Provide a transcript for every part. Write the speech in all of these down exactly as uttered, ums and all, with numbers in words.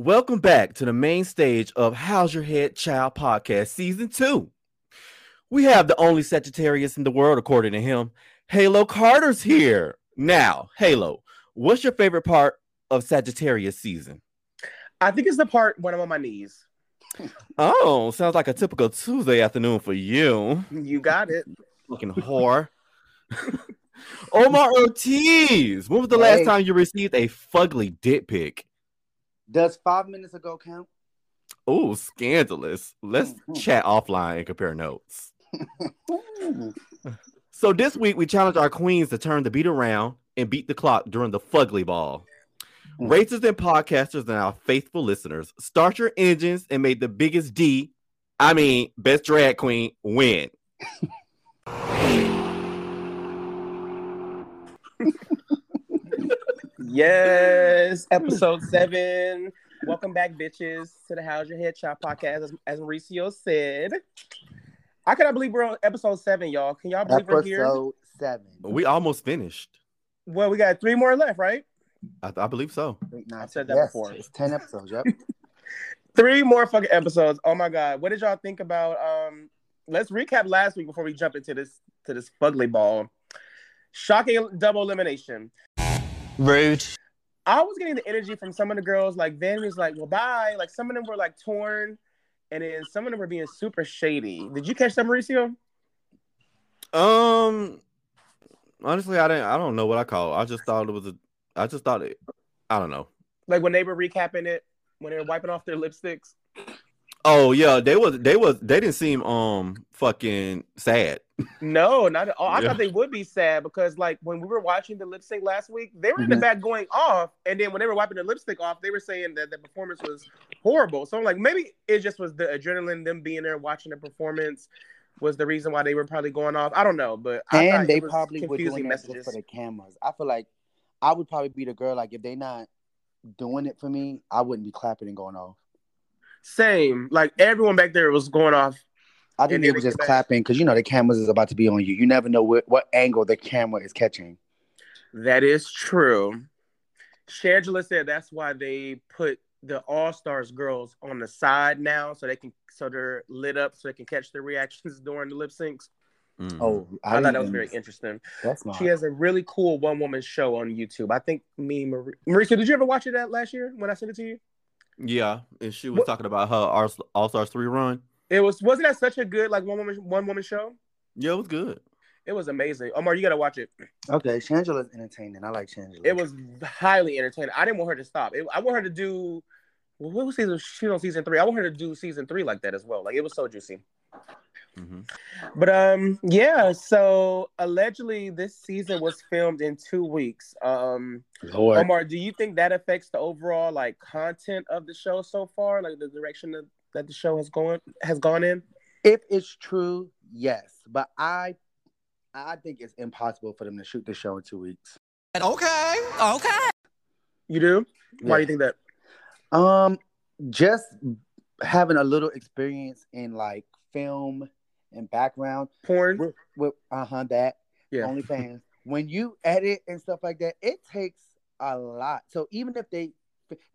Welcome back to the main stage of How's Your Head Child Podcast Season two. We have the only Sagittarius in the world, according to him. Halo Carter's here. Now, Halo, what's your favorite part of Sagittarius season? I think it's the part when I'm on my knees. Oh, sounds like a typical Tuesday afternoon for you. You got it. Fucking whore. Omar Ortiz, when was the last hey. time you received a fugly dick pic? Does five minutes ago count? Oh, scandalous. Let's mm-hmm. chat offline and compare notes. So this week, we challenge our queens to turn the beat around and beat the clock during the fugly ball. Mm-hmm. Racers and podcasters and our faithful listeners, start your engines and make the biggest D, I mean, best drag queen, win. Yes, episode seven. Welcome back, bitches, to the How's Your Head Child Podcast. As, as Mauricio said, I cannot believe we're on episode seven, y'all. Can y'all believe episode we're here? Episode seven. We almost finished. Well, we got three more left, right? I, I believe so. I said that yes, before. It's ten episodes. Yep. Three more fucking episodes. Oh my god, what did y'all think about? Um, let's recap last week before we jump into this to this fugly ball. Shocking double elimination. Rude. I was getting the energy from some of the girls. Like, Vanity was like, well, bye. Like, some of them were, like, torn. And then some of them were being super shady. Did you catch that, Mauricio? Um, honestly, I didn't. I don't know what I call it. I just thought it was a... I just thought it... I don't know. Like, when they were recapping it, when they were wiping off their lipsticks? Oh, yeah. They was... They was... They didn't seem, um, fucking sad. No, not at all. I yeah. thought they would be sad because, like, when we were watching the lip sync last week, they were in mm-hmm. the back going off, and then when they were wiping the lipstick off, they were saying that the performance was horrible. So I'm like, maybe it just was the adrenaline, them being there watching the performance, was the reason why they were probably going off. I don't know, but I and thought they it was probably confusing were doing messages it just for the cameras. I feel like I would probably be the girl. Like, if they not doing it for me, I wouldn't be clapping and going off. Same, like everyone back there was going off. I think they were just clapping because, you know, the cameras is about to be on you. You never know what, what angle the camera is catching. That is true. Shangela said that's why they put the All Stars girls on the side now, so they can so they're lit up, so they can catch their reactions during the lip syncs. Mm. Oh, I, I thought that was very interesting. That's not... She has a really cool one woman show on YouTube. I think me, Mauricio, Mauricio, did you ever watch it that last year when I sent it to you? Yeah, and she was what? talking about her All Stars three run. It was wasn't that such a good like one woman one woman show? Yeah, it was good. It was amazing. Omar, you gotta watch it. Okay, Shangela's entertaining. I like Shangela. It was highly entertaining. I didn't want her to stop. It, I want her to do. What was season? She on season three. I want her to do season three like that as well. Like, it was so juicy. Mm-hmm. But um, yeah. So allegedly, this season was filmed in two weeks. Um, Lord. Omar, do you think that affects the overall like content of the show so far? Like the direction of that the show has gone has gone in? If it's true, yes. But I I think it's impossible for them to shoot the show in two weeks. Okay. Okay. You do? Why yeah. do you think that? Um, just having a little experience in like film and background. Porn. With, with, uh-huh, that. Yeah. OnlyFans. When you edit and stuff like that, it takes a lot. So even if they...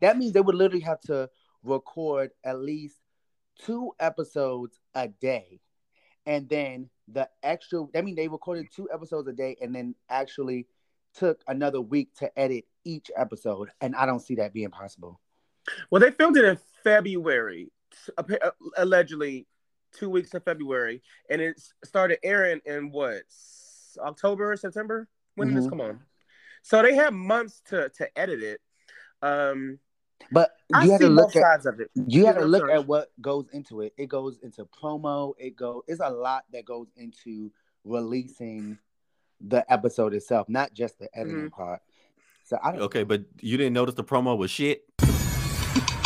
That means they would literally have to record at least two episodes a day, and then the extra I mean they recorded two episodes a day and then actually took another week to edit each episode, and I don't see that being possible. Well, they filmed it in February, allegedly two weeks in February, and it started airing in what, October, September? When did mm-hmm. this come on? So they had months to to edit it. Um But you have to look at it. You have to look at what goes into it. It goes into promo. It goes. It's a lot that goes into releasing the episode itself, not just the editing mm-hmm. part. So I don't. Okay, but you didn't notice the promo was shit.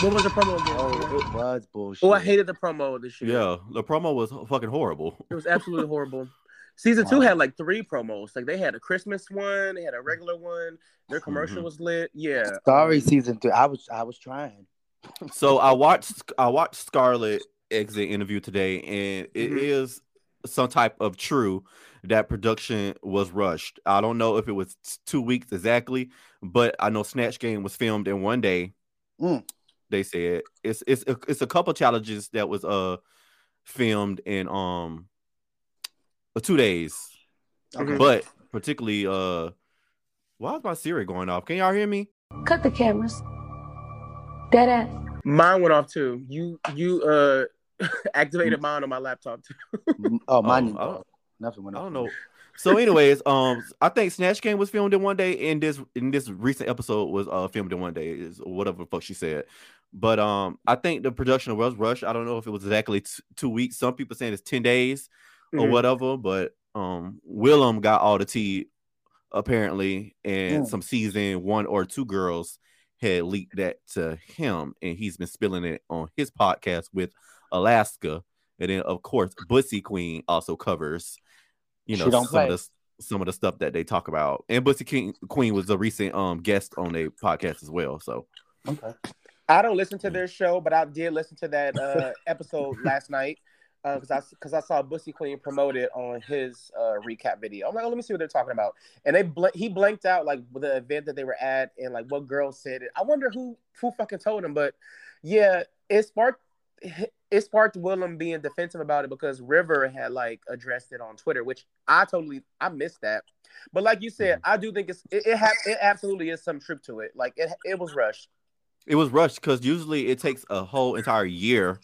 What was the promo again? Oh, it was bullshit. Oh, I hated the promo this year. Yeah, the promo was fucking horrible. It was absolutely horrible. Season wow. two had like three promos. Like, they had a Christmas one, they had a regular one. Their commercial mm-hmm. was lit. Yeah. Sorry, season three. I was I was trying. So I watched I watched Scarlett exit interview today, and it mm-hmm. is some type of true that production was rushed. I don't know if it was two weeks exactly, but I know Snatch Game was filmed in one day. Mm. they said. It's it's it's a couple challenges that was uh filmed in um two days, okay. But particularly uh, why is my Siri going off? Can y'all hear me? Cut the cameras. Dead ass. Mine went off too. You you uh activated mine on my laptop too. oh, mine um, oh, nothing went off. I don't know. So, anyways, um, I think Snatch Game was filmed in one day, and this in this recent episode was uh filmed in one day, is whatever the fuck she said. But um, I think the production was rushed. I don't know if it was exactly t- two weeks. Some people saying it's ten days or mm-hmm. whatever. But um, Willam got all the tea apparently, and mm. some season one or two girls had leaked that to him, and he's been spilling it on his podcast with Alaska, and then of course Bussy Queen also covers. You know, some of, the, some of the stuff that they talk about. And Bussy King, Queen was a recent um guest on a podcast as well. So, okay. I don't listen to their show, but I did listen to that uh, episode last night because uh, I because I saw Bussy Queen promoted on his uh, recap video. I'm like, oh, let me see what they're talking about. And they bl- he blanked out like the event that they were at and like what girl said it. I wonder who who fucking told him. But yeah, it sparked. It sparked Willam being defensive about it because River had like addressed it on Twitter, which I totally I missed that. But like you said, mm-hmm. I do think it's it it, ha- it absolutely is some truth to it. Like it it was rushed. It was rushed because usually it takes a whole entire year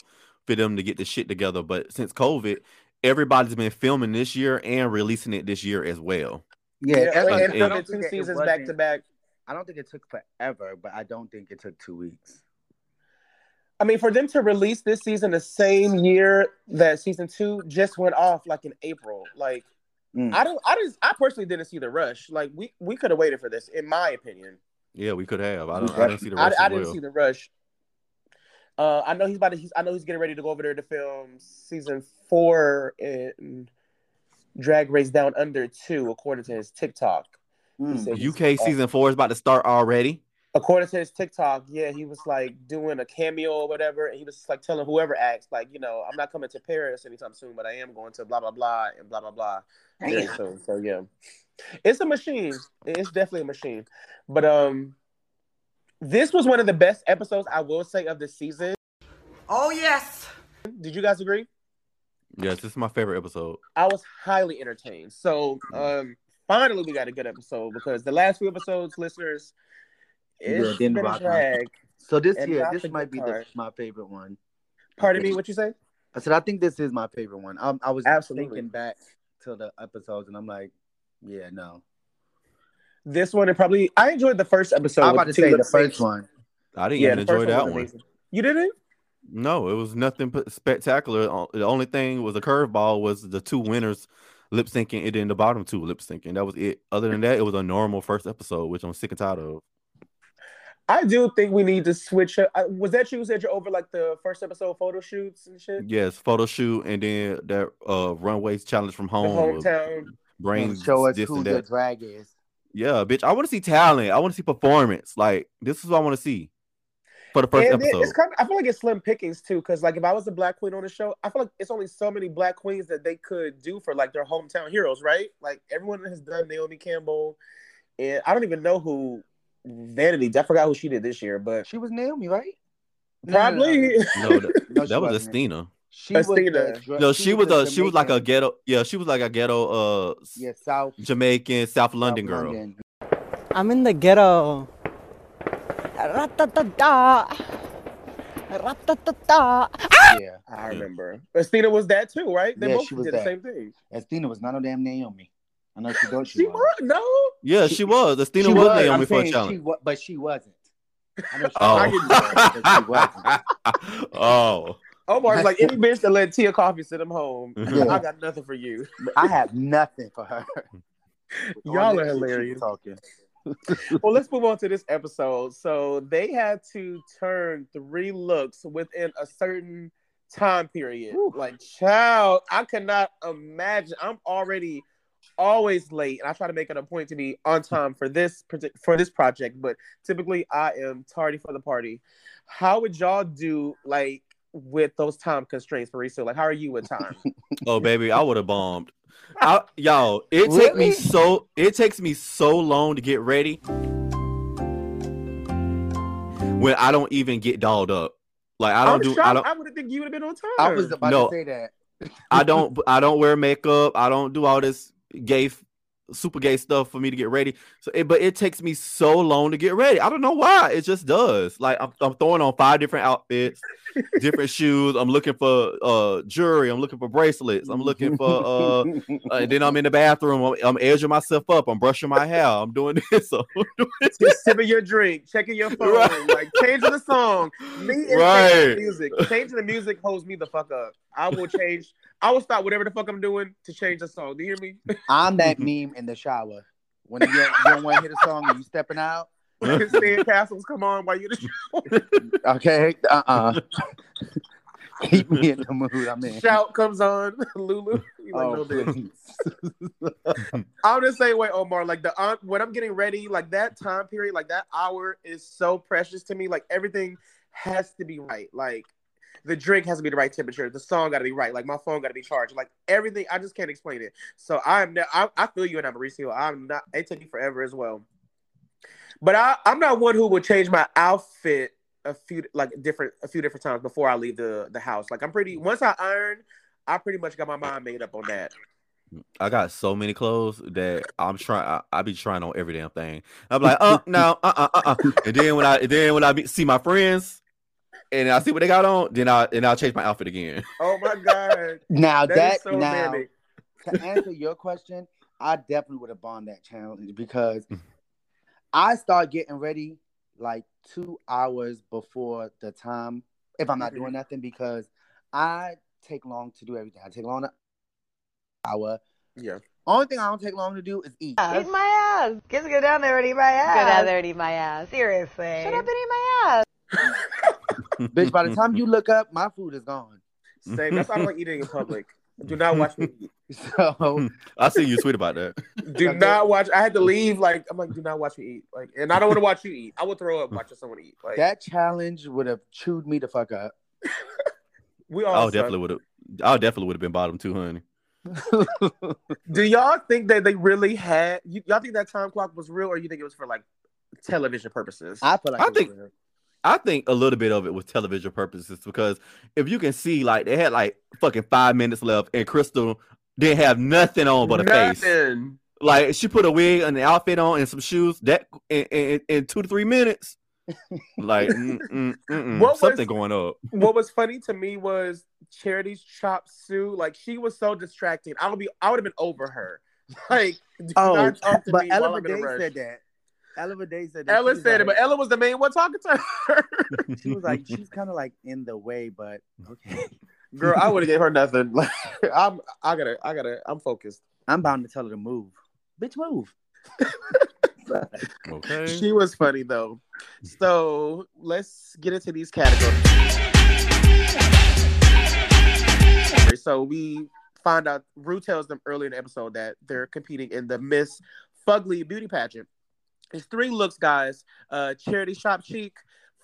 for them to get this shit together. But since COVID, everybody's been filming this year and releasing it this year as well. Yeah, yeah and, and, and, and two seasons back to back. I don't think it took forever, but I don't think it took two weeks. I mean, for them to release this season the same year that season two just went off, like in April, like mm. I don't, I just, I personally didn't see the rush. Like we, we could have waited for this, in my opinion. Yeah, we could have. I don't, I didn't see the rush. I, I didn't well. see the rush. Uh, I know he's about to. He's, I know he's getting ready to go over there to film season four in Drag Race Down Under two, according to his TikTok. Mm. He U K season four is about to start already. According to his TikTok, yeah, he was like doing a cameo or whatever, and he was like telling whoever asked, like, you know, I'm not coming to Paris anytime soon, but I am going to blah blah blah and blah blah blah. Very soon. So yeah, it's a machine. It's definitely a machine. But um, this was one of the best episodes I will say of the season. Oh yes. Did you guys agree? Yes, this is my favorite episode. I was highly entertained. So um, finally we got a good episode because the last few episodes, listeners. It's yeah, been drag. So this and year, this might be the, my favorite one. Pardon me, what you say? I said I think this is my favorite one. I, I was Absolutely. thinking back to the episodes, and I'm like, yeah, no. This one, it probably I enjoyed the first episode. I'm about to say the first one. I didn't yeah, even enjoy that one. Amazing. You didn't? No, it was nothing spectacular. The only thing was a curveball was the two winners lip syncing, and then the bottom two lip syncing. That was it. Other than that, it was a normal first episode, which I'm sick and tired of. I do think we need to switch up. Was that you said you're over like the first episode photo shoots and shit? Yes, photo shoot and then that uh, runways challenge from home. The hometown. Brain show us who the drag is. Yeah, bitch. I want to see talent. I want to see performance. Like, this is what I want to see for the first and episode. It's kind of, I feel like it's slim pickings too, because like if I was a black queen on the show, I feel like it's only so many black queens that they could do for like their hometown heroes, right? Like everyone has done Naomi Campbell, and I don't even know who. Vanity, I forgot who she did this year, but she was Naomi, right? Probably. No, no, no, no. no that, that was Estina. She Estina. Was a, no, she, she was, was a Jamaican. She was like a ghetto. Yeah, she was like a ghetto. Uh, yeah, South Jamaican, South London South girl. London. I'm in the ghetto. Ra-ta-ta-ta. Ra-ta-ta-ta. Ah! Yeah, I remember. Estina was that too, right? They yeah, both she was did that. the same thing. Estina was not no damn Naomi. I know she don't. She, she was. was no. Yeah, she, she was. Estina was, was Naomi for a challenge, she wa- but she wasn't. I know she oh. wasn't, but she wasn't. oh. Omar's like any bitch that let Tia Coffee sit him home. Yeah. I got nothing for you. I have nothing for her. Y'all are hilarious. Talking. Well, let's move on to this episode. So they had to turn three looks within a certain time period. Whew. Like, child, I cannot imagine. I'm already. Always late, and I try to make it a point to be on time for this for this project. But typically, I am tardy for the party. How would y'all do like with those time constraints, Mauricio? Like, how are you with time? Oh, baby, I would have bombed. I, y'all, it really? took me so it takes me so long to get ready. when I don't even get dolled up. Like I don't I do. Shocked. I don't. I would have think you would have been on time. I was about no, to say that. I don't. I don't wear makeup. I don't do all this gay, super gay stuff for me to get ready. So, it, but it takes me so long to get ready. I don't know why. It just does. Like I'm, I'm throwing on five different outfits, different shoes. I'm looking for uh jewelry. I'm looking for bracelets. I'm looking for uh. uh and then I'm in the bathroom. I'm, I'm edging myself up. I'm brushing my hair. I'm doing this. So I'm doing this. Just sipping your drink, checking your phone, right. Like changing the song. Me and right. music. Changing the music holds me the fuck up. I will change. I will stop whatever the fuck I'm doing to change the song. Do you hear me? I'm that meme in the shower. When you, you don't want to hear the song and you stepping out. When Stan Castles come on while you're in the shower. Okay, uh-uh. Keep me in the mood I'm in. Shout comes on, Lulu. You like, oh, no bitch. I'm the same way, Omar. Like, the um, when I'm getting ready, like, that time period, like, that hour is so precious to me. Like, everything has to be right. Like, the drink has to be the right temperature. The song got to be right. Like, my phone got to be charged. Like, everything. I just can't explain it. So, I'm ne- I, I feel you and I'm Mauricio. I'm not, it took me forever as well. But I, I'm not one who would change my outfit a few, like, different, a few different times before I leave the, the house. Like, I'm pretty, once I iron, I pretty much got my mind made up on that. I got so many clothes that I'm trying. I, I be trying on every damn thing. I'm like, oh, no, uh, uh, uh, uh. And then when I, then when I be, see my friends, and I see what they got on, then I and I'll change my outfit again. Oh my god! Now that, that so now manic. To answer your question, I definitely would have bombed that challenge because I start getting ready like two hours before the time if I'm not mm-hmm. doing nothing because I take long to do everything. I take long an hour. Yeah. Only thing I don't take long to do is eat. Eat my ass. Kids go down there and eat my ass. Go down there and eat my ass. Seriously. Shut up and eat my ass. Bitch, by the time you look up, my food is gone. Same. That's why I don't like eating in public. Do not watch me eat. So I see you tweet about that. Do like, not watch. I had to leave. Like I'm like, do not watch me eat. Like, and I don't want to watch you eat. I would throw up watching someone eat. Like that challenge would have chewed me the fuck up. we all. I definitely would have. I definitely would have been bottom two, honey. Do y'all think that they really had? Y- y'all think that time clock was real, or you think it was for like television purposes? I feel like I it was think. Real. I think a little bit of it was television purposes because if you can see, like, they had, like, fucking five minutes left and Crystal didn't have nothing on but a nothing. Face. Like, she put a wig and an outfit on and some shoes that in, in, in two to three minutes. Like, mm, mm, mm, what something was, going up. What was funny to me was Charity's chop suit. Like, she was so distracting. I would be, I would have been over her. Like, do oh, not talk to but me Ella while I'm in a rush. Said that. Ella Vaday said that. Ella said like, it, but Ella was the main one talking to her. She was like, she's kind of like in the way, but okay. Girl, I wouldn't give her nothing. Like, I'm, I gotta, I gotta, I'm focused. I'm bound to tell her to move. Bitch, move. Okay. She was funny though. So let's get into these categories. So we find out, Rue tells them earlier in the episode that they're competing in the Miss Fugly Beauty Pageant. It's three looks, guys. Uh, Charity Shop Chic,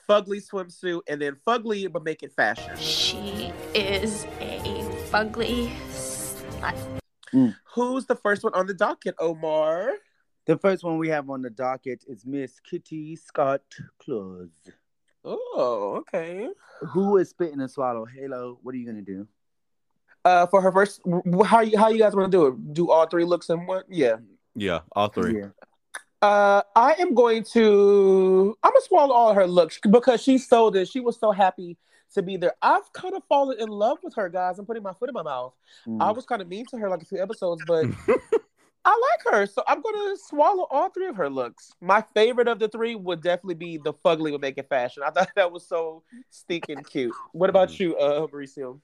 Fugly Swimsuit, and then Fugly But Make It Fashion. She is a fugly slut. Mm. Who's the first one on the docket, Omar? The first one we have on the docket is Miss Kitty Scott Claus. Oh, okay. Who is spitting and swallow? Halo, what are you going to do? Uh, For her first, how you, how you guys want to do it? Do all three looks in one? Yeah. Yeah, all three. Yeah. Uh, I am going to, I'm going to swallow all her looks because she sold it. She was so happy to be there. I've kind of fallen in love with her, guys. I'm putting my foot in my mouth. Mm. I was kind of mean to her like a few episodes, but I like her. So I'm going to swallow all three of her looks. My favorite of the three would definitely be the Fugly Would Make It Fashion. I thought that was so stinking cute. What about mm. you, uh, Mauricio?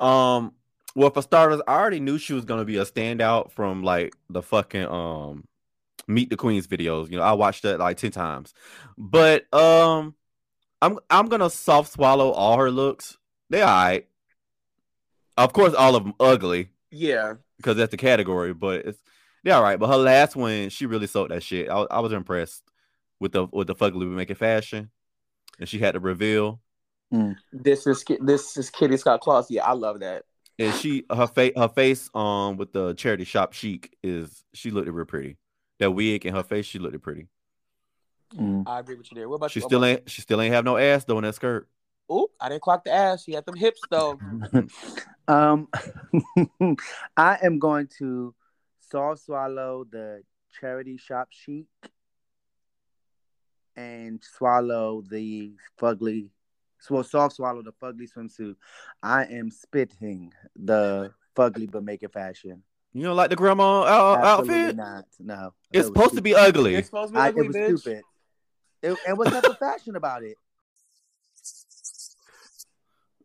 Um, well, for starters, I already knew she was going to be a standout from like the fucking, um, Meet the Queens videos. You know, I watched that like ten times. But um I'm I'm gonna soft swallow all her looks. They all right. Of course all of them ugly. Yeah. Because that's the category, but it's they all right. But her last one, she really sold that shit. I, I was impressed with the with the Fugly We Make It Fashion. And she had to reveal. Mm. This is this is Kitty Scott Claus. Yeah, I love that. And she her face her face um with the Charity Shop Chic is she looked real pretty. That wig and her face, she looked pretty. Mm. I agree with you there. What about she you? Still about ain't, you? She still ain't have no ass, though, in that skirt. Oop, I didn't clock the ass. She had them hips, though. um, I am going to soft swallow the charity shop chic and swallow the fugly, well, soft swallow the fugly swimsuit. I am spitting the fugly Jamaican fashion. You don't like the grandma uh, Absolutely outfit? Not. No. It's supposed stupid. to be ugly. It's supposed to be ugly, I, It was bitch. stupid. It, and what's up with fashion about it?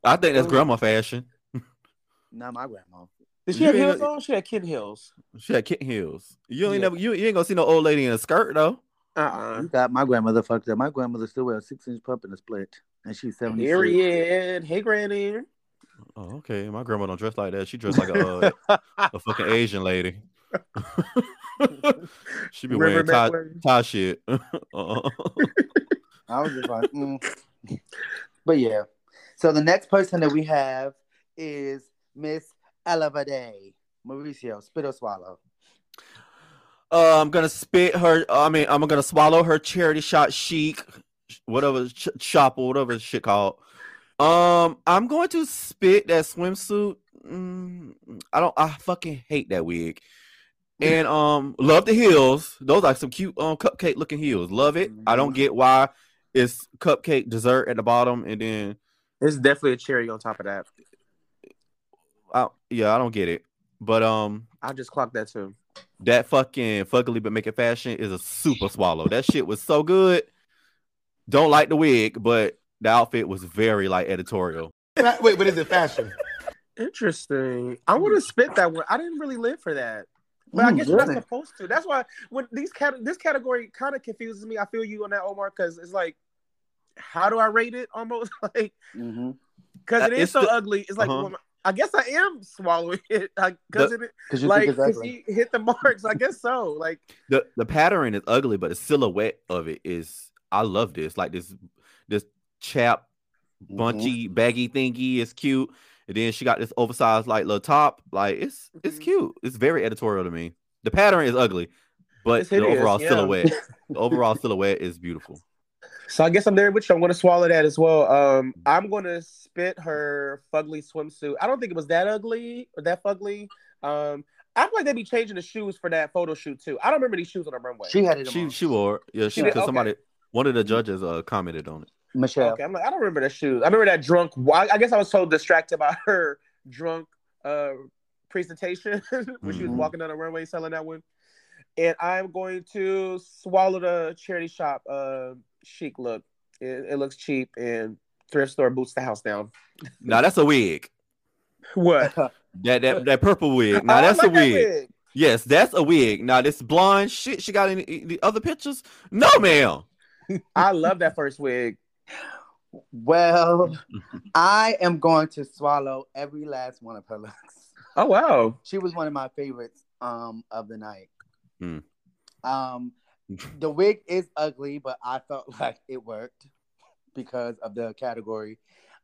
I think that's grandma fashion. Not my grandma. Did she you have heels on? She had kitten heels. She had kitten heels. You ain't yeah. never. You, you ain't gonna see no old lady in a skirt though. Uh uh-uh. uh. You got my grandmother fucked up. My grandmother still wears a six inch pump in a split, and she's seventy. Here he is. Hey, granny. Oh, okay. My grandma don't dress like that. She dressed like a uh, a fucking Asian lady. She be River wearing tie, tie shit. uh-uh. I was just like, mm. But yeah. So the next person that we have is Miss Ella Vaday. Mauricio, spit or swallow? Uh, I'm gonna spit her. I mean, I'm gonna swallow her charity shop chic, whatever ch- shop or whatever shit called. Um, I'm going to spit that swimsuit. Mm, I don't. I fucking hate that wig. And um, love the heels. Those are some cute um cupcake looking heels. Love it. I don't get why it's cupcake dessert at the bottom and then. It's definitely a cherry on top of that. I, yeah, I don't get it. But um, I just clocked that too. That fucking fuckily but make it fashion is a super swallow. That shit was so good. Don't like the wig, but the outfit was very like editorial. Wait, but is it fashion? Interesting. I would have spit that one. I didn't really live for that. But Ooh, I guess really? you're not supposed to. That's why when these cat- this category kind of confuses me. I feel you on that, Omar, because it's like, how do I rate it? Almost like because mm-hmm. it is it's so the, ugly. It's like uh-huh. well, I guess I am swallowing it because like, it like because he hit the marks. I guess so. Like the the pattern is ugly, but the silhouette of it is. I love this. Like this this chap bunchy mm-hmm. baggy thingy is cute, and then she got this oversized like little top. Like it's mm-hmm. it's cute. It's very editorial to me. The pattern is ugly, but it's the hideous, overall yeah. silhouette. The overall silhouette is beautiful. So I guess I'm there with you. I'm going to swallow that as well. Um, I'm going to spit her fugly swimsuit. I don't think it was that ugly or that fugly. Um, I feel like they be changing the shoes for that photo shoot too. I don't remember these shoes on the runway. She had it. She, she wore. Yeah, she because okay. somebody, one of the judges, uh, commented on it. Michelle. Okay, I'm like, I don't remember the shoes. I remember that drunk. I guess I was so distracted by her drunk uh, presentation when mm-hmm. she was walking down the runway selling that one. And I'm going to swallow the charity shop. Uh, chic look. It, it looks cheap and thrift store boots the house down. Now that's a wig. What? That that that purple wig. Now that's like a wig. That wig. Yes, that's a wig. Now this blonde shit she got in the, the other pictures. No, ma'am. I love that first wig. Well, I am going to swallow every last one of her looks. Oh wow. She was one of my favorites um of the night. Mm. Um The wig is ugly, but I felt like it worked because of the category.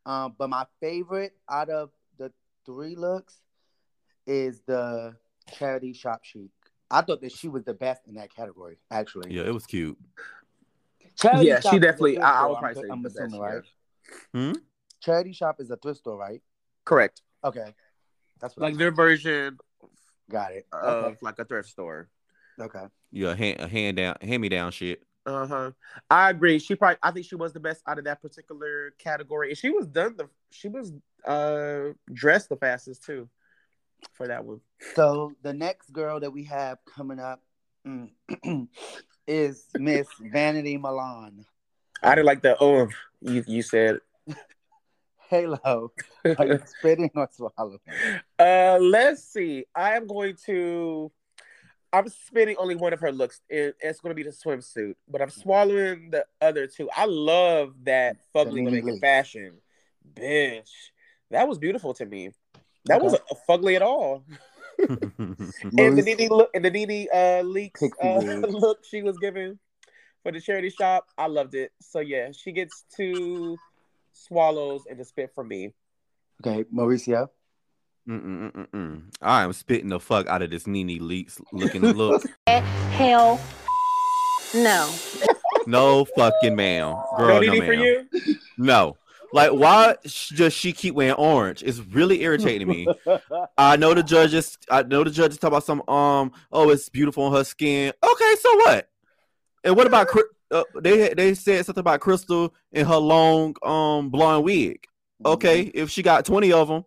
Um, but my favorite out of the three looks is the charity shop chic. I thought that she was the best in that category, actually. Yeah, it was cute. Charity yeah, she definitely. I, I would probably I'm, say I'm assuming, right? Hmm? Charity shop is a thrift store, right? Correct. Okay, that's what like I'm their saying. version. Got it. Of okay. like a thrift store. Okay. Yeah, hand a hand down, hand me down shit. Uh huh. I agree. She probably. I think she was the best out of that particular category, and she was done. The she was uh dressed the fastest too, for that one. So the next girl that we have coming up is Miss Vanity Milan. I didn't like the oh you you said. Halo, are you spitting or swallowing? Uh, let's see. I am going to. I'm spitting only one of her looks. It, it's going to be the swimsuit, but I'm swallowing the other two. I love that fugly Jamaican fashion. Bitch, that was beautiful to me. That okay. wasn't fugly at all. and the Nene look, and the Nene uh, leaks uh, look she was giving for the charity shop, I loved it. So yeah, she gets two swallows and a spit from me. Okay, Mauricio. Mm mm mm I am spitting the fuck out of this Nene Leaks looking look. Hell no. No fucking ma'am. Girl, no, no ma'am. For you? No. Like, why does she keep wearing orange? It's really irritating me. I know the judges. I know the judges talk about some. Um, oh, it's beautiful on her skin. Okay, so what? And what about uh, they? They said something about Crystal and her long, um, blonde wig. Okay, mm-hmm. If she got twenty of them,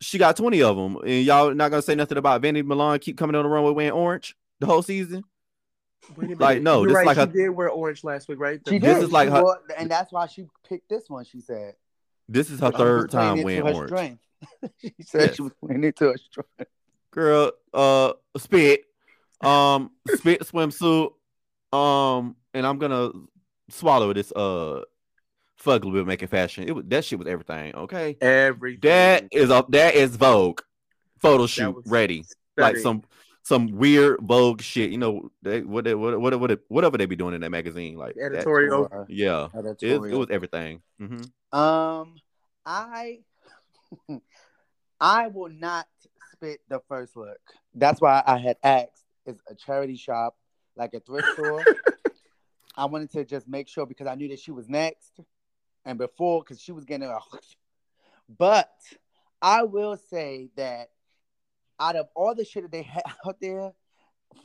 she got twenty of them, and y'all not gonna say nothing about Vanity Milan keep coming on the runway wearing orange the whole season. Like no, You're this right. Like she her... did wear orange last week, right? The... She did. This is like her... wore... and that's why she picked this one. She said, "This is her third time wearing orange." She said yes. She was playing it to her strength. Girl, uh, spit, um, spit swimsuit, um, and I'm gonna swallow this. Uh, fuck a little bit making fashion. It was that shit was everything. Okay, everything. That is a that is Vogue photo shoot ready. Scary. Like some. Some weird Vogue shit, you know, they, what, they, what, what, what, whatever they be doing in that magazine, like editorial. That, yeah, editorial. It, it was everything. Mm-hmm. Um, I, I will not spit the first look. That's why I had asked: is a charity shop, like a thrift store? I wanted to just make sure because I knew that she was next, and before because she was getting a. But I will say that. Out of all the shit that they had out there,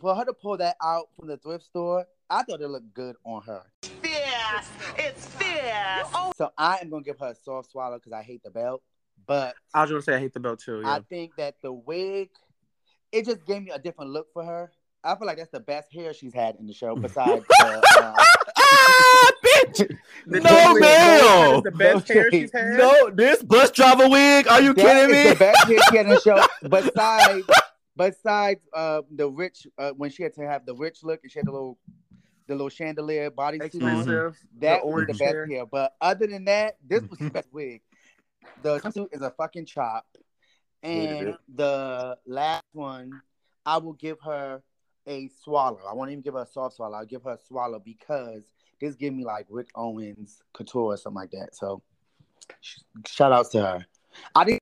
for her to pull that out from the thrift store, I thought it looked good on her. Fierce! It's fierce! Oh. So I am going to give her a soft swallow because I hate the belt, but... I was going to say I hate the belt too, yeah. I think that the wig, it just gave me a different look for her. I feel like that's the best hair she's had in the show besides the... Uh, ah, bitch! The no, ma'am! The best hair she's had? No, this bus driver wig? Are you that kidding me? The best hair she had in the show besides, besides uh, the rich, uh, when she had to have the rich look and she had the little, the little chandelier bodysuit. Mm-hmm. That the was the best hair. hair. But other than that, this was the best wig. The suit is a fucking chop. And the last one, I will give her a swallow. I won't even give her a soft swallow. I'll give her a swallow because this gave me like Rick Owens couture or something like that. So shout out to her. I didn't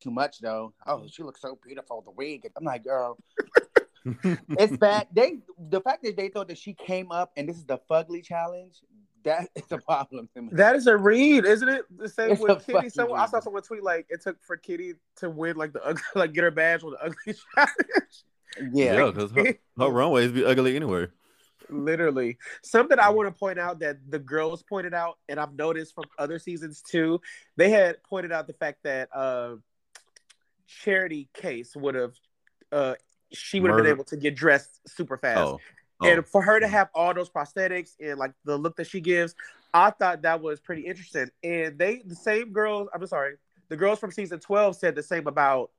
too much though. Oh, she looks so beautiful. The wig. I'm like, girl. It's bad. They the fact that they thought that she came up and this is the fugly challenge. That is a problem to me. That is a read, isn't it? The same it's with Kitty. Someone read. I saw someone tweet like it took for Kitty to win like the ugly, like get her badge with the ugly challenge. Yeah, because yeah, her, her runways be ugly anywhere. Literally. Something I want to point out that the girls pointed out, and I've noticed from other seasons too, they had pointed out the fact that uh, Charity Case would have, uh, she would have been able to get dressed super fast. Oh. Oh. And for her to have all those prosthetics and like the look that she gives, I thought that was pretty interesting. And they, the same girls, I'm sorry, the girls from season twelve said the same about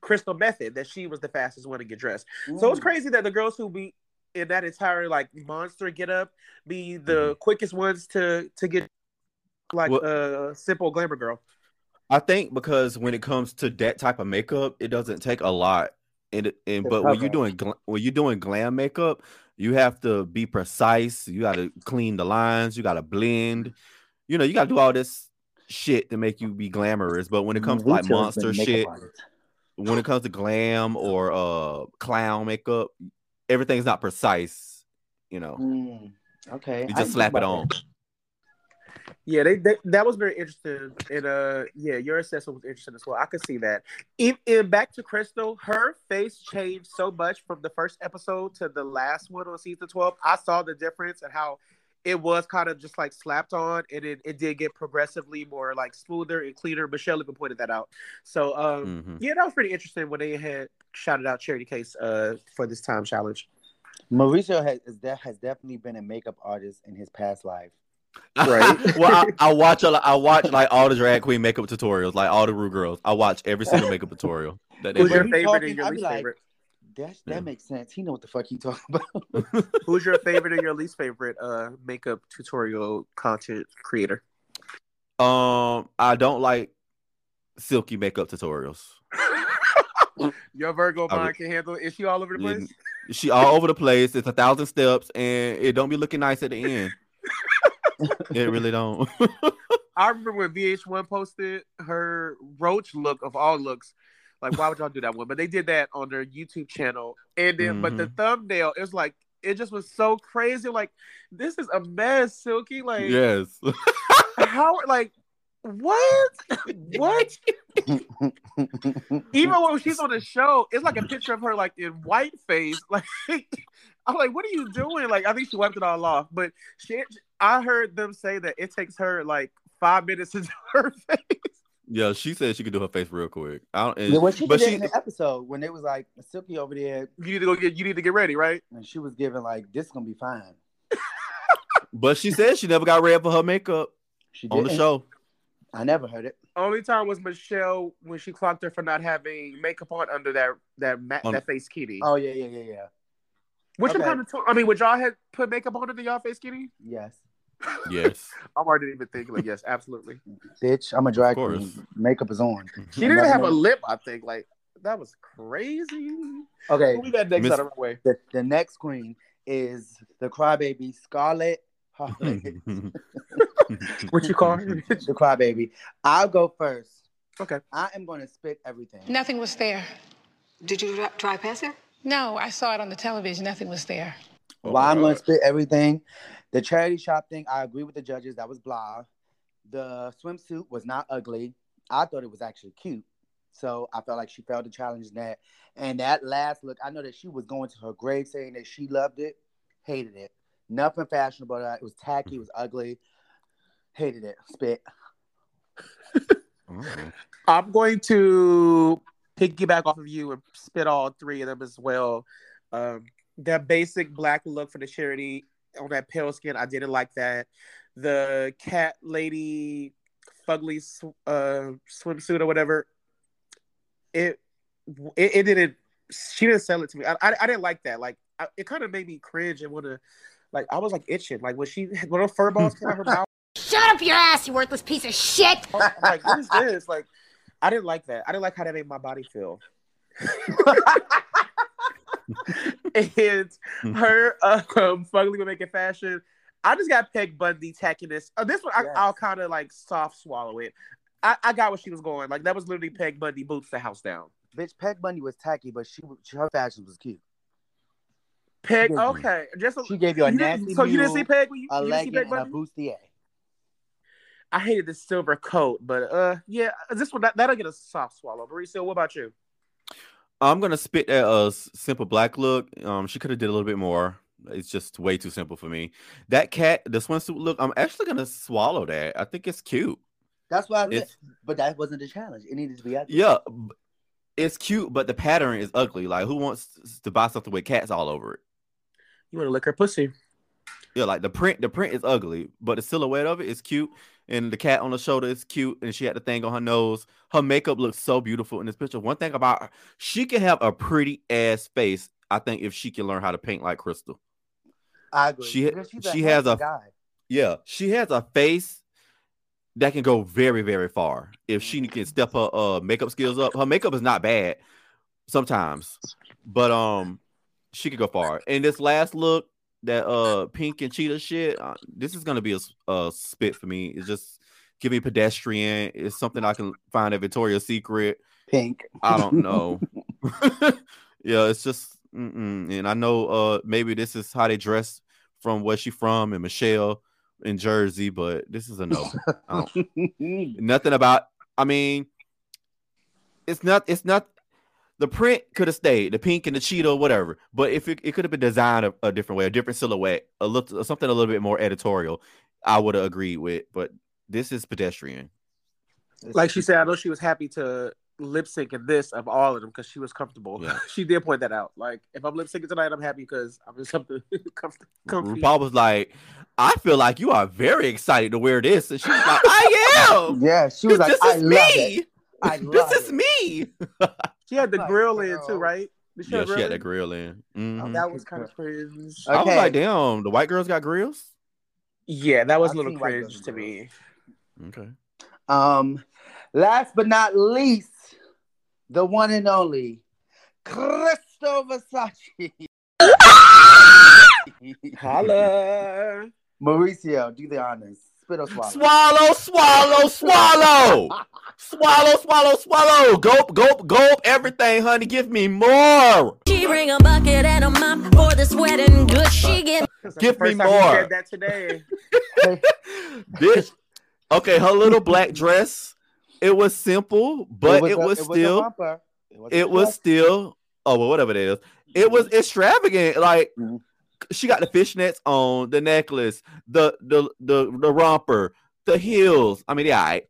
Crystal Method, that she was the fastest one to get dressed. Ooh. So it's crazy that the girls who be in that entire like monster get up be the mm-hmm. quickest ones to to get like well, a simple glamour girl. I think because when it comes to that type of makeup, it doesn't take a lot. And and but when you're doing gl- when you're doing glam makeup, you have to be precise. You got to clean the lines. You got to blend. You know, you got to do all this shit to make you be glamorous. But when it comes mm-hmm. to like monster shit. When it comes to glam or uh clown makeup, everything's not precise, you know. Mm, okay, you just slap it on. That. Yeah, they, they that was very interesting, and uh, yeah, your assessment was interesting as well. I could see that. And, and back to Crystal, her face changed so much from the first episode to the last one on season twelve. I saw the difference and how it was kind of just like slapped on, and it, it did get progressively more like smoother and cleaner. Michelle even pointed that out. So um, mm-hmm. yeah, that was pretty interesting when they had shouted out Charity Case uh, for this time challenge. Mauricio has has definitely been a makeup artist in his past life, right? Well, I, I watch a, I watch like all the drag queen makeup tutorials, like all the Rue girls. I watch every single makeup tutorial. That Who's your favorite talking, and your least like, favorite? That that yeah. makes sense. He know what the fuck he talking about. Who's your favorite and your least favorite uh makeup tutorial content creator? Um, I don't like Silky makeup tutorials. Your Virgo mind re- can handle it. Is she all over the place? She all over the place. It's a thousand steps, and it don't be looking nice at the end. It really don't. I remember when V H one posted her roach look of all looks. Like, why would y'all do that one? But they did that on their YouTube channel. And then, mm-hmm. but the thumbnail is like it just was so crazy. Like, this is a mess, Silky. Like, yes. How, like, what? What? Even when she's on the show, it's like a picture of her, like, in whiteface. Like, I'm like, what are you doing? Like, I think she wiped it all off. But she, I heard them say that it takes her, like, five minutes to do her face. Yeah, she said she could do her face real quick. I don't, and, yeah, well, she but did she, in the episode when they was like, Silky over there, you need to go get, you need to get ready, right? And she was giving like, this is gonna be fine. But she said she never got ready for her makeup. She did on the show. I never heard it. Only time was Michelle when she clocked her for not having makeup on under that that ma- on, that face kitty. Oh yeah, yeah, yeah, yeah. Which okay. kind of t- I mean, would y'all have put makeup on under y'all face kitty? Yes. Yes. Omar didn't even think, like, yes, absolutely. Bitch, I'm a drag queen. Makeup is on. She didn't have a lip, I think. Like, that was crazy. Okay. We got next Miss- out of the way. The, the next queen is the crybaby Scarlett. What you call her? The crybaby. I'll go first. Okay. I am going to spit everything. Nothing was there. Did you try past it? No, I saw it on the television. Nothing was there. Oh, why I'm going to spit everything. The charity shop thing, I agree with the judges. That was blah. The swimsuit was not ugly. I thought it was actually cute. So I felt like she failed to challenge that. And that last look, I know that she was going to her grave saying that she loved it, hated it. Nothing fashionable. It was tacky. It was ugly. Hated it. Spit. Oh. I'm going to piggyback off of you and spit all three of them as well. Um, that basic black look for the charity on that pale skin, I didn't like that. The cat lady fugly sw- uh, swimsuit or whatever, it, it it didn't. She didn't sell it to me. I I, I didn't like that. Like I, it kind of made me cringe and want to. Like I was like itching. Like when she when her fur balls came out her mouth. Shut up your ass, you worthless piece of shit. I'm like, what is this? Like I didn't like that. I didn't like how that made my body feel. And her um, fugly women making fashion. I just got Peg Bundy tackiness. Uh, this one, I, yes. I'll kind of like soft swallow it. I, I got what she was going. Like that was literally Peg Bundy boots the house down. Bitch, Peg Bundy was tacky, but she her fashion was cute. Peg, okay, just a, she gave you a you nasty. So you didn't see Peg? You, a you didn't see Peg Bundy? And a bustier. I hated the silver coat, but uh, yeah, this one that, that'll get a soft swallow. Mauricio, what about you? I'm gonna spit at a simple black look. Um, she could have did a little bit more. It's just way too simple for me. That cat, the swimsuit look, I'm actually gonna swallow that. I think it's cute. That's why I said, but that wasn't the challenge. It needed to be ugly. Yeah, it's cute, but the pattern is ugly. Like, who wants to buy something with cats all over it? You want to lick her pussy? Yeah, like the print. The print is ugly, but the silhouette of it is cute. And the cat on the shoulder is cute, and she had the thing on her nose. Her makeup looks so beautiful in this picture. One thing about her, she can have a pretty ass face, I think, if she can learn how to paint like Crystal. I agree. She, she has a guy. Yeah, she has a face that can go very, very far. If she can step her uh, makeup skills up, her makeup is not bad sometimes, but um, she could go far. And this last look, that uh pink and cheetah shit, uh, this is gonna be a uh spit for me. It's just give me pedestrian. It's something I can find at Victoria's Secret. Pink. I don't know. Yeah, it's just mm-mm. And I know uh maybe this is how they dress from where she from and Michelle in Jersey, but this is a no. I don't, nothing about. I mean, it's not. It's not. The print could have stayed, the pink and the cheetah, whatever. But if it, it could have been designed a, a different way, a different silhouette, a little, something a little bit more editorial, I would have agreed with. But this is pedestrian. Like she said, I know she was happy to lip sync in this of all of them because she was comfortable. Yeah. She did point that out. Like, if I'm lip syncing tonight, I'm happy because I'm just comfortable. RuPaul was like, I feel like you are very excited to wear this. And she was like, I am. Yeah, she was like, I love it. I love this is me. She had the like, grill in too, right? Did she yeah, she had the grill in. Mm-hmm. Oh, that was kind of cringe. Okay. I was like, damn, the white girls got grills? Yeah, that was I've a little cringe to me. Okay. Um, last but not least, the one and only Crystal Versace. Holla. Mauricio, do the honors. spit or swallow? Swallow, swallow, swallow. Swallow, swallow, swallow. Gulp, gulp, gulp. Everything, honey. Give me more. She bring a bucket and a mop for the sweat and good she get. Give me more. You said that today. Bitch. Okay, her little black dress. It was simple, but it was, it was a, still. It was, it was, it was still. Oh well, whatever it is. It was extravagant. Like mm-hmm. she got the fishnets on, the necklace, the the the the romper, the heels. I mean, yeah, right.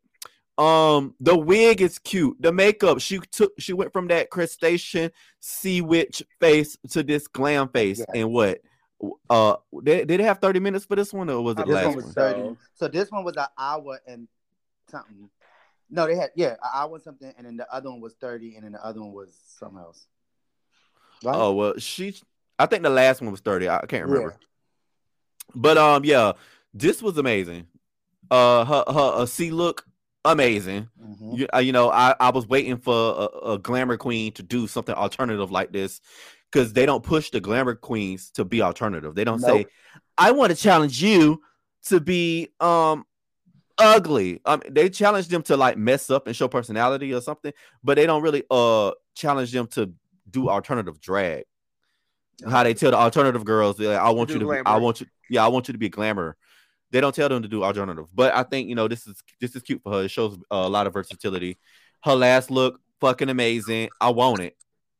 Um, the wig is cute. The makeup. She took. She went from that crustacean sea witch face to this glam face. Yeah. And what? Uh, did did it have thirty minutes for this one, or was it this last one? Was one? thirty. So this one was an hour and something. No, they had yeah, an hour and something, and then the other one was thirty, and then the other one was something else. Right? Oh well, she. I think the last one was thirty. I can't remember. Yeah. But um, yeah, this was amazing. Uh, her her a sea look, amazing. Mm-hmm. You, uh, you know, I, I was waiting for a, a glamour queen to do something alternative like this, because they don't push the glamour queens to be alternative. They don't nope. say, "I want to challenge you to be um." ugly. Um, they challenge them to like mess up and show personality or something, but they don't really uh challenge them to do alternative drag. How they tell the alternative girls, they're like, I want you to, be, I want you, yeah, I want you to be glamour. They don't tell them to do alternative, but I think you know this is this is cute for her. It shows a lot of versatility. Her last look, fucking amazing. I want it.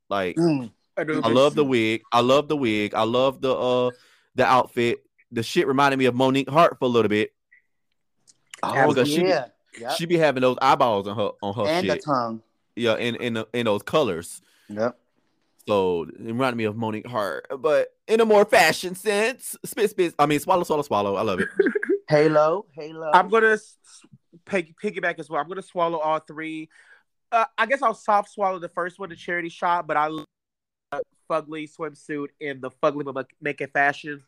Like mm, I, I love the wig. I love the wig. I love the uh the outfit. The shit reminded me of Monique Hart for a little bit. Oh, yeah. she, be, yep. she be having those eyeballs on her on her and shit. The tongue. Yeah, and in, in, in those colors. Yep. So it reminded me of Monique Hart, but in a more fashion sense. Spit, spit. I mean, swallow, swallow, swallow. I love it. Halo, Halo. I'm gonna pig- piggyback as well. I'm gonna swallow all three. Uh, I guess I'll soft swallow the first one, the charity shop, but I love the fugly swimsuit and the fugly make it fashion.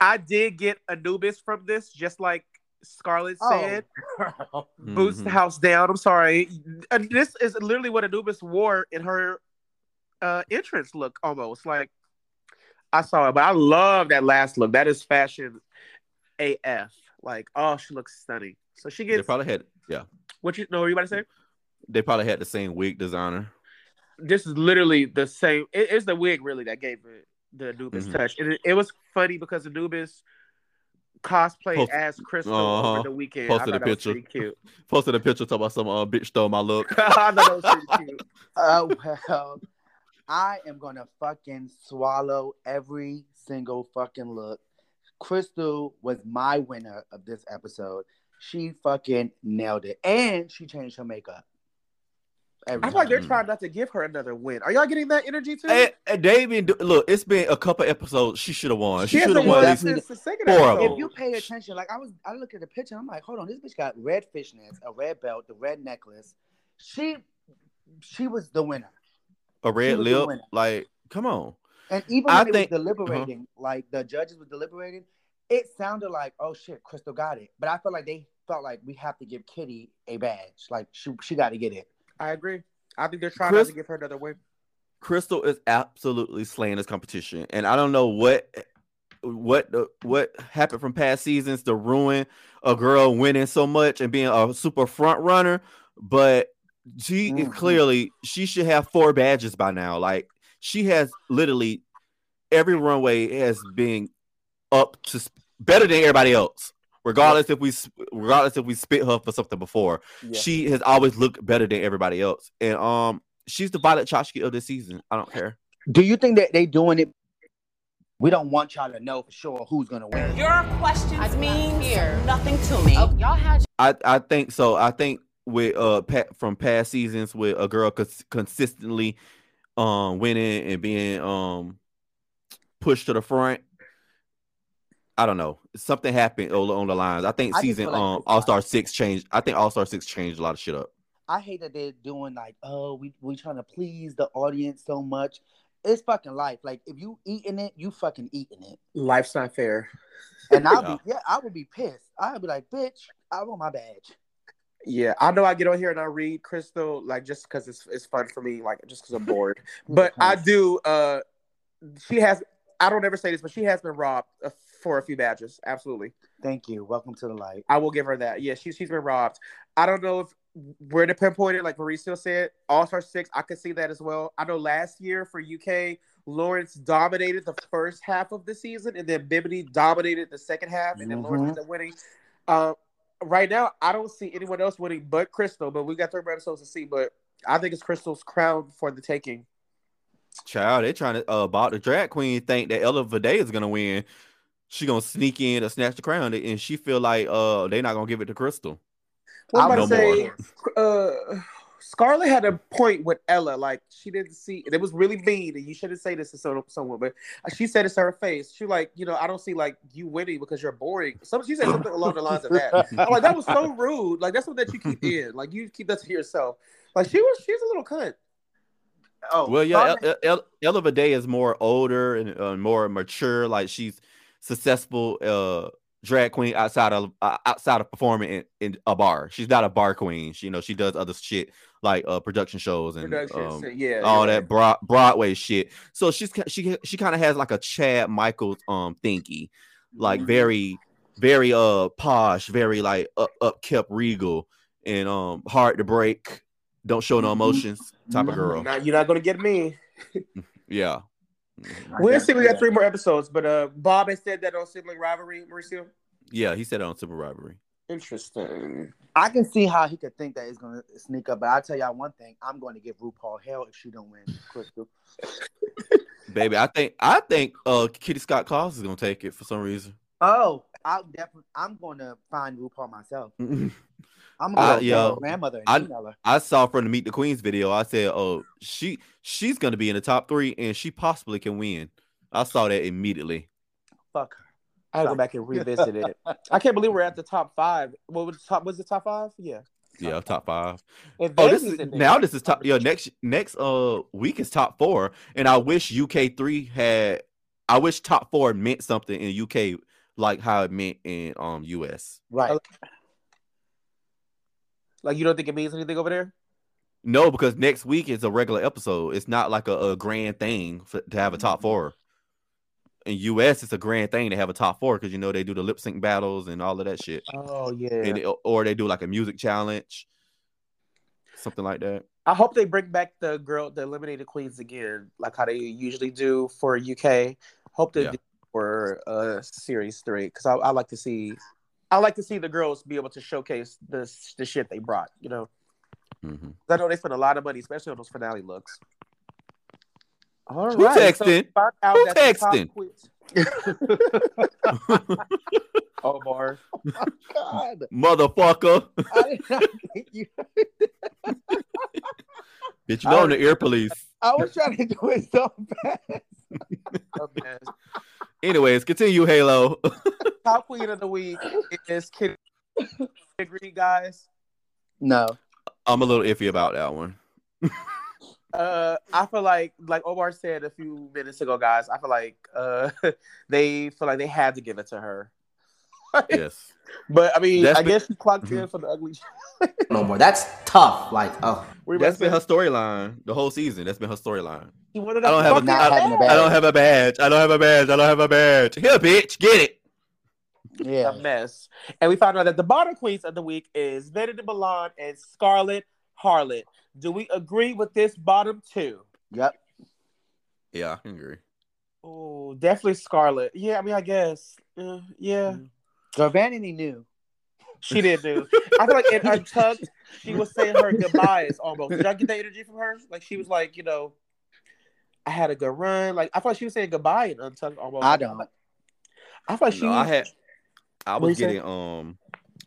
I did get Anubis from this, just like Scarlett said, oh. Boots mm-hmm. the house down. I'm sorry. And this is literally what Anubis wore in her uh, entrance look, almost. Like, I saw it, but I love that last look. That is fashion A F. Like, oh, she looks stunning. So she gets... They probably had... Yeah. What you know, what you about to say? They probably had the same wig designer. This is literally the same... It, it's the wig, really, that gave it the Anubis mm-hmm. touch. And it, it was funny because Anubis... Cosplay Post- as Crystal uh-huh. over the weekend. Posted I a that picture. Was pretty cute. Posted a picture talking about some uh, bitch stole my look. I thought that was pretty cute. Uh, well, I am gonna fucking swallow every single fucking look. Crystal was my winner of this episode. She fucking nailed it, and she changed her makeup. I feel like they're trying not to give her another win. Are y'all getting that energy too? And, and they been do, look. It's been a couple episodes. She should have won. She, she should have won. That's the second episode. If you pay attention, like I was, I look at the picture. I'm like, hold on, this bitch got red fishnets, a red belt, the red necklace. She, she was the winner. A red lip, like come on. And even when I it think, was deliberating, uh-huh. like the judges were deliberating, it sounded like, oh shit, Crystal got it. But I felt like they felt like we have to give Kitty a badge. Like she, she got to get it. I agree. I think they're trying Chris, not to give her another win. Crystal is absolutely slaying this competition, and I don't know what, what, what happened from past seasons to ruin a girl winning so much and being a super front runner. But she mm-hmm. is clearly she should have four badges by now. Like she has literally every runway has been up to better than everybody else. Regardless yeah. if we regardless if we spit her for something before, yeah. she has always looked better than everybody else. And um, she's the Violet Chachki of this season. I don't care. Do you think that they doing it? We don't want y'all to know for sure who's gonna win. Your questions mean nothing to me. Oh, y'all had. I, I think so. I think with uh from past seasons with a girl cons- consistently um winning and being um pushed to the front. I don't know. Something happened on the lines. I think season I like um All Star Six changed. I think All Star Six changed a lot of shit up. I hate that they're doing like, oh, we we trying to please the audience so much. It's fucking life. Like if you eating it, you fucking eating it. Life's not fair. And I'll yeah. be yeah, I would be pissed. I'd be like, bitch, I want my badge. Yeah, I know I get on here and I read Crystal like just because it's it's fun for me, like just because I'm bored. But I do. Uh, she has. I don't ever say this, but she has been robbed. A for a few badges. Absolutely. Thank you. Welcome to the light. I will give her that. Yeah, she, she's been robbed. I don't know if we're to pinpoint it, like Mauricio said, All Star six, I could see that as well. I know last year for U K, Lawrence dominated the first half of the season, and then Bimini dominated the second half, and then mm-hmm. Lawrence ended up winning. Uh, right now, I don't see anyone else winning but Crystal, but we got three episodes to see, but I think it's Crystal's crown for the taking. Child, they're trying to uh, about the drag queen think that Ella Vaday is going to win. She going to sneak in to snatch the crown, and she feel like uh they're not going to give it to Crystal. Well, I'm about to say, uh, Scarlett had a point with Ella. Like, she didn't see, and it was really mean, and you shouldn't say this to so, someone, but she said it to her face. She like, you know, I don't see, like, you winning because you're boring. Some, she said something along the lines of that. I'm like, that was so rude. Like, that's something that you keep in. Like, you keep that to yourself. Like, she was, she's a little cunt. Oh, well, yeah, El- El- Ella Vaday is more older and uh, more mature. Like, she's successful uh, drag queen outside of uh, outside of performing in, in a bar. She's not a bar queen. She, you know, she does other shit like uh, production shows and um, yeah, all that broad- Broadway shit. So she's she she kind of has like a Chad Michaels um thinky, like mm-hmm. very very uh posh, very like up upkept, regal, and um hard to break. Don't show no emotions type of girl. Not, you're not going to get me. Yeah. We'll see. We got three more episodes, but uh, Bob has said that on Sibling Rivalry, Mauricio? Yeah, he said it on Sibling Rivalry. Interesting. I can see how he could think that it's going to sneak up, but I'll tell y'all one thing. I'm going to give RuPaul hell if she don't win, Crystal. Baby, I think I think uh, Kitty Scott Claus is going to take it for some reason. Oh, I'll definitely, I'm going to find RuPaul myself. I'm gonna go uh, to yo, her grandmother and I, her. I saw from the Meet the Queens video. I said, "Oh, she she's gonna be in the top three, and she possibly can win." I saw that immediately. Fuck her. I had to go back and revisit it. I can't believe we're at the top five. What was the top? Was it top five? Yeah. Yeah, top five. Oh, this is now. This is top. Yo, next next uh week is top four, and I wish U K three had. I wish top four meant something in U K like how it meant in um U S. Right. Okay. Like, you don't think it means anything over there? No, because next week is a regular episode. It's not like a, a grand thing for, to have a top four. In U S, it's a grand thing to have a top four because, you know, they do the lip sync battles and all of that shit. Oh, yeah. And they, or they do like a music challenge, something like that. I hope they bring back the girl, the eliminated queens again, like how they usually do for U K. Hope they yeah. do for uh, series three because I, I like to see... I like to see the girls be able to showcase the the shit they brought, you know. Mm-hmm. I know they spent a lot of money, especially on those finale looks. All Who right, texting? So Who texting? Omar, oh my god, motherfucker! I did not get you. Bitch, you know I'm the ear police. I was trying to do it so fast. So fast. Anyways, continue, Halo. Top queen of the week is Kitty. Agree, guys? No. I'm a little iffy about that one. uh, I feel like, like Omar said a few minutes ago, guys, I feel like uh, they feel like they had to give it to her. Yes. But, I mean, that's I been... guess she clocked in for the ugly No more. That's tough. Like, oh. That's been her storyline the whole season. That's been her storyline. I don't have a, I, a I don't have a badge. I don't have a badge. I don't have a badge. Here, bitch. Get it. Yeah. A mess. And we found out that the bottom queens of the week is Vanity Milan and Scarlett Harlot. Do we agree with this bottom two? Yep. Yeah, I can agree. Oh, definitely Scarlett. Yeah, I mean, I guess. Uh, yeah. Mm-hmm. So Vanity knew. She did do. I feel like in Untucked, she was saying her goodbyes almost. Did I get that energy from her? Like, she was like, you know, I had a good run. Like, I thought she was saying goodbye in Untucked almost. I don't. I thought she no, was... I had... I was getting, saying? um,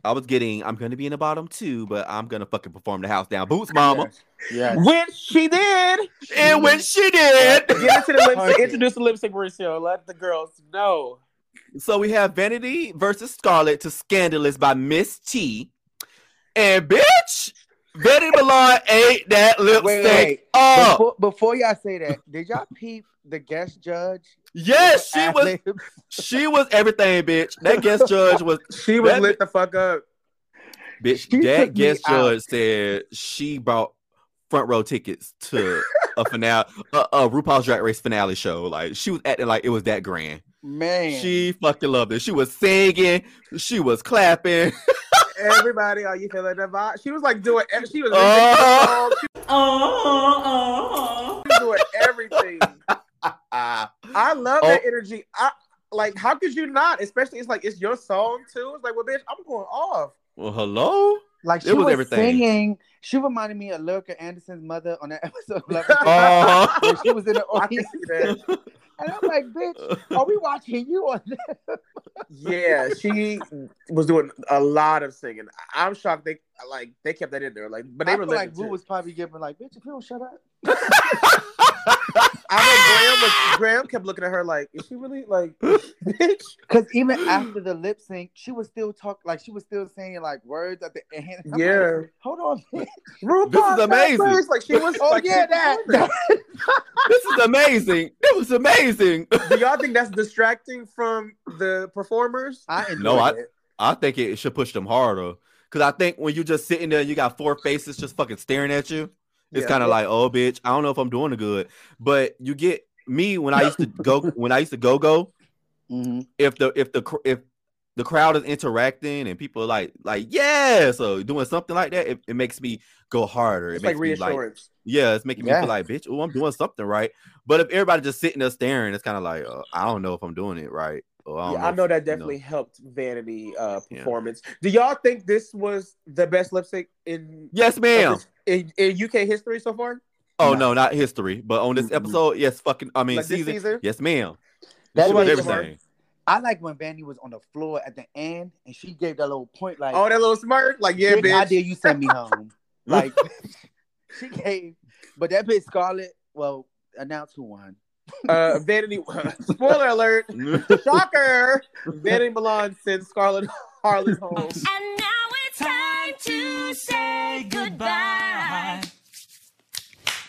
I was getting, I'm going to be in the bottom two, but I'm going to fucking perform the house down boots, mama. Yeah. Yes. When she did. She and when she did. Get into the lip sync, introduce the lip sync ratio. Let the girls know. So we have Vanity versus Scarlett to Scandalous by Miss T. And bitch, Vanity Milan ate that lipstick wait, wait. up. Before, before y'all say that, did y'all peep the guest judge? Yes, she was. She was everything, bitch. That guest judge was. She was that, lit the fuck up, bitch. She that guest judge out. said she bought front row tickets to a finale, a, a RuPaul's Drag Race finale show. Like she was acting like it was that grand. Man, she fucking loved it. She was singing, she was clapping. Everybody, are you feeling the vibe? She was like doing. She was. Oh, oh, oh, oh. She was doing everything. I love oh. that energy. I like. How could you not? Especially, it's like it's your song too. It's like, well, bitch, I'm going off. Well, hello. Like she it was, was everything. Singing. She reminded me of Lurka Anderson's mother on that episode. Uh-huh. When she was in the audience. And I'm like, bitch, are we watching you on this? Yeah, she was doing a lot of singing. I'm shocked they like they kept that in there. Like, but they I were feel like Rue was probably giving like, bitch, if you don't shut up. I mean, Graham, was, Graham kept looking at her like, is she really like, bitch? Because even after the lip sync, she was still talking, like she was still saying like words at the end. I'm yeah, like, hold on, bitch. RuPaul, this is amazing. Like she was, oh like, yeah, that. that. This is amazing. It was amazing. Do y'all think that's distracting from the performers? I no, I it. I think it should push them harder because I think when you're just sitting there, and you got four faces just fucking staring at you. It's yeah, kind of yeah. like, oh, bitch, I don't know if I'm doing it good. But you get me when I used to go when I used to go go. Mm-hmm. If the if the if the crowd is interacting and people are like like yeah, so doing something like that, it, it makes me go harder. It's it makes like reassurance. Me like, yeah, it's making me yeah. feel like, bitch, oh, I'm doing something right. But if everybody just sitting there staring, it's kind of like, oh, I don't know if I'm doing it right. Oh, I, yeah, know I know if, that definitely you know. helped Vanity uh, performance. Yeah. Do y'all think this was the best lip sync in yes, ma'am. This, in, in U K history so far? Oh no. no, not history, but on this episode, mm-hmm. yes, fucking. I mean, like season, Caesar? Yes, ma'am. That was everything. I like when Vanity was on the floor at the end and she gave that little point, like, oh, that little smirk, like, yeah, bitch, I did. You send me home, like, she gave. But that bitch Scarlett, well, announced who won. Uh, Vanity. Uh, spoiler alert! Shocker! Vanity Milan sends Scarlett Harlan home. And now it's time to say goodbye.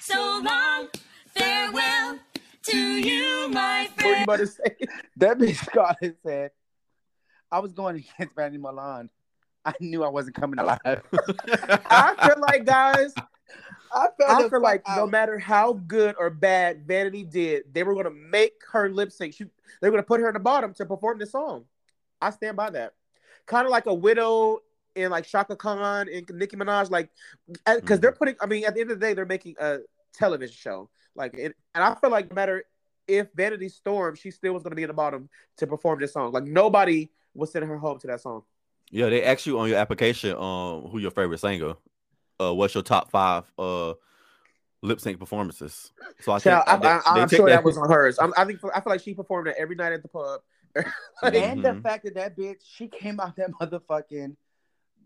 So long, farewell to you, my friend. What you about to say? That bitch Scarlett said, "I was going against Vanity Milan. I knew I wasn't coming alive." I feel like, guys. I feel, I feel like out. no matter how good or bad Vanity did, they were going to make her lip sync. She, they were going to put her in the bottom to perform this song. I stand by that. Kind of like a widow in like Chaka Khan and Nicki Minaj, like because mm-hmm. they're putting. I mean, at the end of the day, they're making a television show. Like, it, and I feel like no matter if Vanity Storm, she still was going to be in the bottom to perform this song. Like nobody was sending her home to that song. Yeah, they asked you on your application, um, who your favorite singer. Uh, what's your top five uh lip sync performances? So I Child, think I, I, I, I'm sure that, that was on hers. I'm, I think I feel like she performed it every night at the pub. And mm-hmm. the fact that that bitch she came out that motherfucking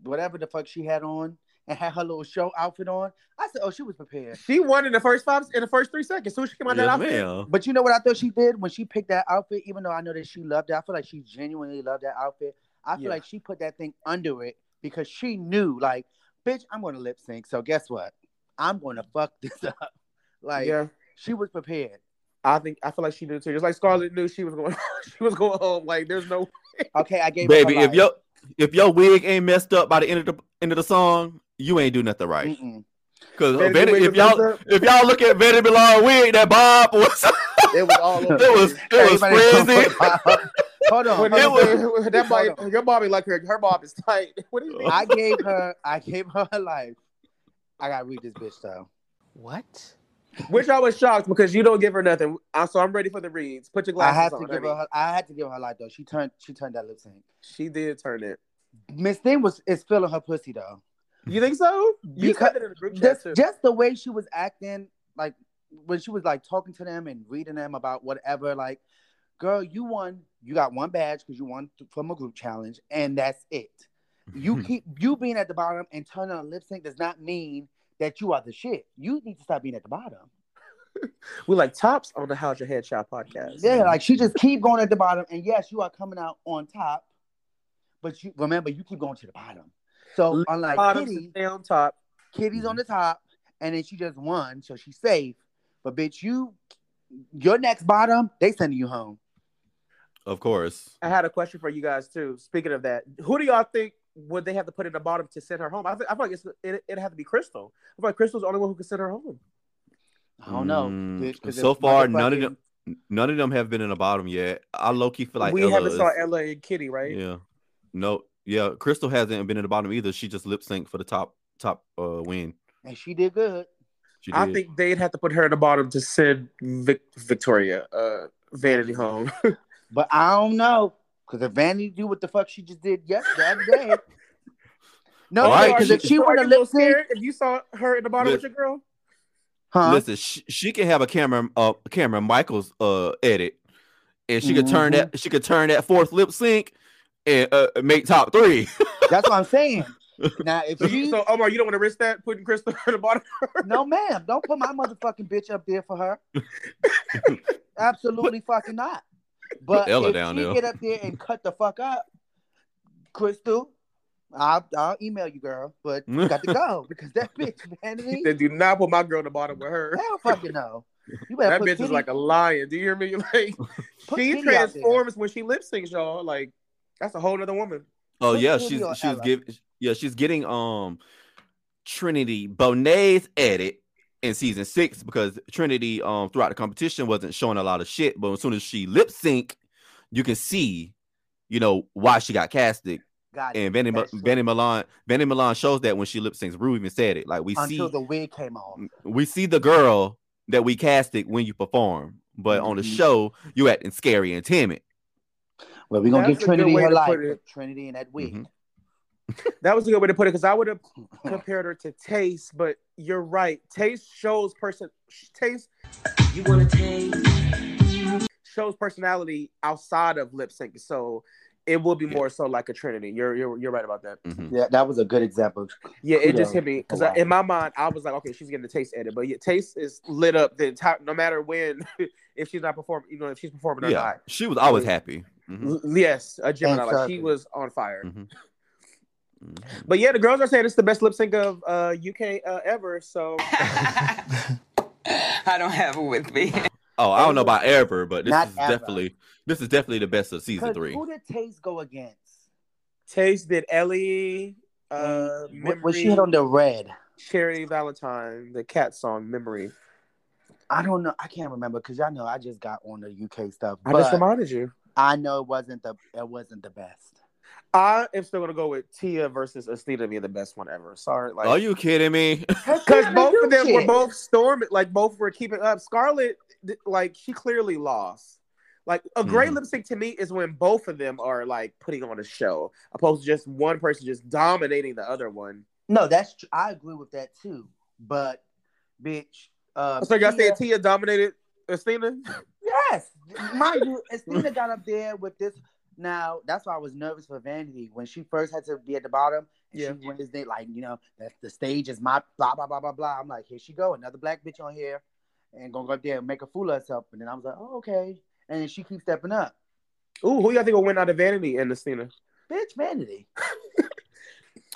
whatever the fuck she had on and had her little show outfit on. I said, oh, she was prepared. She won in the first five in the first three seconds. So she came out yes, that outfit. Ma'am. But you know what I thought she did when she picked that outfit. Even though I know that she loved it, I feel like she genuinely loved that outfit. I feel yeah. like she put that thing under it because she knew like. Bitch, I'm going to lip sync. So guess what? I'm going to fuck this up. Like yeah. she was prepared. I think I feel like she knew too. Just like Scarlett knew she was going. She was going home. Like there's no. Way. Okay, I gave. Baby, if your if your wig ain't messed up by the end of the end of the song, you ain't do nothing right. Because if y'all if y'all look at Vanity Milan wig, that Bob was. It was all over. It was it was crazy. Hold on, hold it was, that body, hold on. Your Bobby like her, her Bob is tight. What do you mean? I gave her, I gave her her life. I gotta read this bitch though. What? Which I was shocked because you don't give her nothing. I, so I'm ready for the reads. Put your glasses I had on. To give her, I had to give her her life though. She turned, she turned that lip sync. She did turn it. Miss Thing was is feeling her pussy though. You think so? You because cut it in the group just, chat too. Just the way she was acting, like when she was like talking to them and reading them about whatever, like. Girl, you won. You got one badge because you won from a group challenge, and that's it. You keep you being at the bottom and turning on lip sync does not mean that you are the shit. You need to stop being at the bottom. We're like tops on the How's Your Head Child podcast. Yeah, like she just keep going at the bottom, and yes, you are coming out on top, but you remember you keep going to the bottom. So unlike bottom Kitty, stay on top. Kitty's on the top, and then she just won, so she's safe. But bitch, you your next bottom, they sending you home. Of course. I had a question for you guys too. Speaking of that, who do y'all think would they have to put in the bottom to send her home? I, th- I feel like it's, it it had to be Crystal. I feel like Crystal's the only one who could send her home. I don't know. Mm, bitch, so far, none of them. None of them have been in the bottom yet. I low-key feel like we Ella haven't is, saw Ella and Kitty, right? Yeah. No. Yeah. Crystal hasn't been in the bottom either. She just lip synced for the top top uh, win. And she did good. She did. I think they'd have to put her in the bottom to send Vic- Victoria uh, Vanity home. But I don't know. Because if Vanity do what the fuck she just did yesterday, the other day. No, because right. if she would have lip synced, if you saw her in the bottom listen, with your girl. Huh? Listen, she, she can have a camera, uh, camera Michael's uh, edit, and she mm-hmm. could turn that. She could turn that fourth lip sync and uh, make top three. That's what I'm saying. Now, if so, you, so Omar, you don't want to risk that putting Crystal in the bottom. No, ma'am, don't put my motherfucking bitch up there for her. Absolutely fucking not. But Ella if down she there. Get up there and cut the fuck up, Crystal. I'll, I'll email you, girl, but you got to go because that bitch, Vanity. They do not put my girl in the bottom with her. Hell fucking no. You better that put bitch Kitty. Is like a lion. Do you hear me? Like, she transforms when she lip syncs, y'all. Like, that's a whole other woman. Oh, put yeah. She's she's giving, yeah, she's getting um Trinity Bonet's edit in season six because Trinity, um, throughout the competition, wasn't showing a lot of shit. But as soon as she lip sync, you can see, you know, why she got casted. Got and Vanity, Ma- Vanity Milan, Vanity Milan shows that when she lip syncs, Rue even said it. Like we Until see, Until the wig came off. We see the girl that we casted when you perform, but mm-hmm. on the show you acting scary and timid. Well, we're gonna That's give Trinity her life. Trinity and that wig. Mm-hmm. That was a good way to put it because I would have compared her to Taste, but you're right. Taste shows person. Taste. You want to taste. Shows personality outside of lip sync. So. It will be more so like a Trinity. You're you're you're right about that. Mm-hmm. Yeah, that was a good example. Yeah, it Kudos. Just hit me because wow. in my mind I was like, okay, she's getting the Taste edit, but yeah, Taste is lit up the entire. No matter when, if she's not performing, you know, if she's performing or yeah, not, she was always happy. Mm-hmm. Yes, a Gemini, like she was on fire. Mm-hmm. Mm-hmm. But yeah, the girls are saying it's the best lip sync of uh, U K uh, ever. So I don't have it with me. Oh, I don't know about ever, but this Not is ever. definitely this is definitely the best of season three. Who did Taste go against? Taste did Ellie. Uh, Memory, was she hit on the red? Charity Valentine, the cat song Memory. I don't know. I can't remember because y'all know I just got on the U K stuff. I just reminded you. I know it wasn't the it wasn't the best. I am still gonna go with Tia versus Estina being the best one ever. Sorry, like, are you kidding me? Because both of them shit. were both storming, like both were keeping up. Scarlett, like she clearly lost. Like a great mm. lip sync to me is when both of them are like putting on a show, opposed to just one person just dominating the other one. No, that's tr- I agree with that too. But bitch, uh, so y'all Tia- saying Tia dominated Estina? Yes, mind you, Estina got up there with this. Now, that's why I was nervous for Vanity when she first had to be at the bottom. And yeah. She wins it, like, you know, the, the stage is my blah, blah, blah, blah, blah. I'm like, here she go, another black bitch on here and gonna go up there and make a fool of herself. And then I was like, oh, okay. And then she keeps stepping up. Ooh, who y'all think will win out of Vanity and Estina? Bitch, Vanity.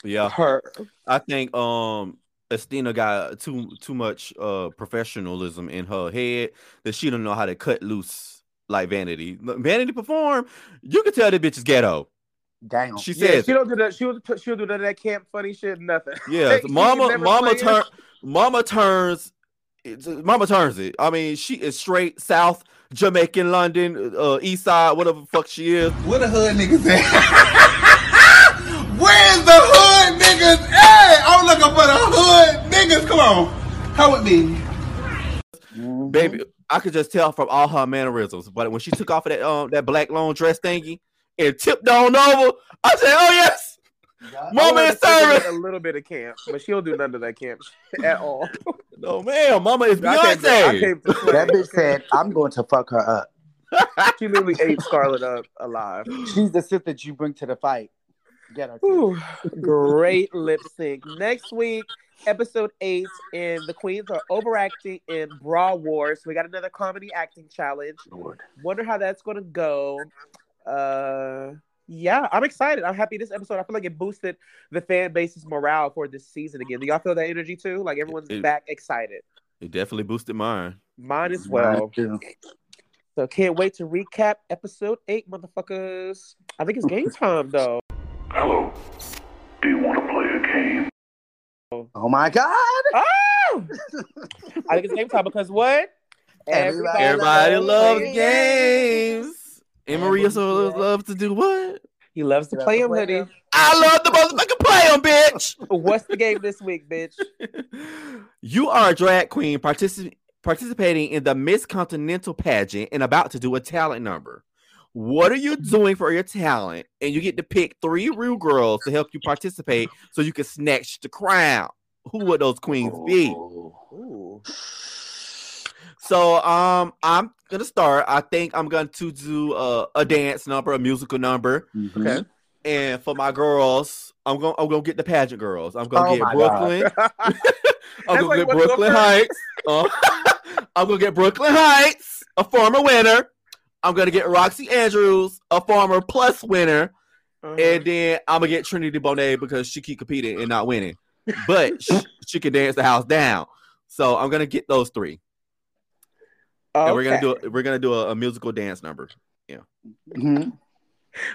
Yeah. Her. I think um Estina got too too much uh professionalism in her head that she don't know how to cut loose. Like Vanity, Vanity perform. You can tell the bitch is ghetto. Damn, she says yeah, she don't do that. She will she'll do that, that camp funny shit. Nothing. Yeah, so mama, mama turn, mama turns, mama turns it. I mean, she is straight South Jamaican, London, uh, East Side, whatever the fuck she is. Where the hood niggas at? Where's the hood niggas at? I'm looking for the hood niggas. Come on, come with me, mm-hmm. baby. I could just tell from all her mannerisms, but when she took off of that um that black long dress thingy and tipped on over, I said, "Oh yes, yeah, mama is serving." A little bit of camp, but she don't do none of that camp at all. No ma'am, mama is Beyonce. That bitch said, "I'm going to fuck her up." She literally ate Scarlett up alive. She's the shit that you bring to the fight. Get her. Ooh, great lip sync. Next week. Episode eight, and the queens are overacting in Bra Wars. We got another comedy acting challenge. Lord. Wonder how that's going to go. Uh, yeah, I'm excited. I'm happy this episode. I feel like it boosted the fan base's morale for this season again. Do y'all feel that energy too? Like everyone's it, back excited. It definitely boosted mine. Mine as well. Mine so can't wait to recap episode eight, motherfuckers. I think it's game time though. Hello. Do you want to play a game? Oh my God! Oh! I think it's game time because what? Everybody, everybody loves, loves games. And Mauricio loves to do what? He loves to play him, hoodie. I love the motherfucking play him, bitch. What's the game this week, bitch? You are a drag queen particip- participating in the Miss Continental pageant and about to do a talent number. What are you doing for your talent? And you get to pick three real girls to help you participate so you can snatch the crown. Who would those queens be? Ooh. So um, I'm going to start. I think I'm going to do a, a dance number, a musical number. Mm-hmm. Okay. And for my girls, I'm going I'm going to get the pageant girls. I'm going to oh get Brooklyn. I'm going like, to get Brooklyn Heights. Uh, I'm going to get Brooklyn Heights, a former winner. I'm going to get Roxy Andrews, a former plus winner. Uh-huh. And then I'm going to get Trinity Bonet because she keep competing and not winning. But she, she can dance the house down. So I'm going to get those three. Okay. And we're gonna do a, we're gonna do a, a musical dance number. Yeah. Mm-hmm.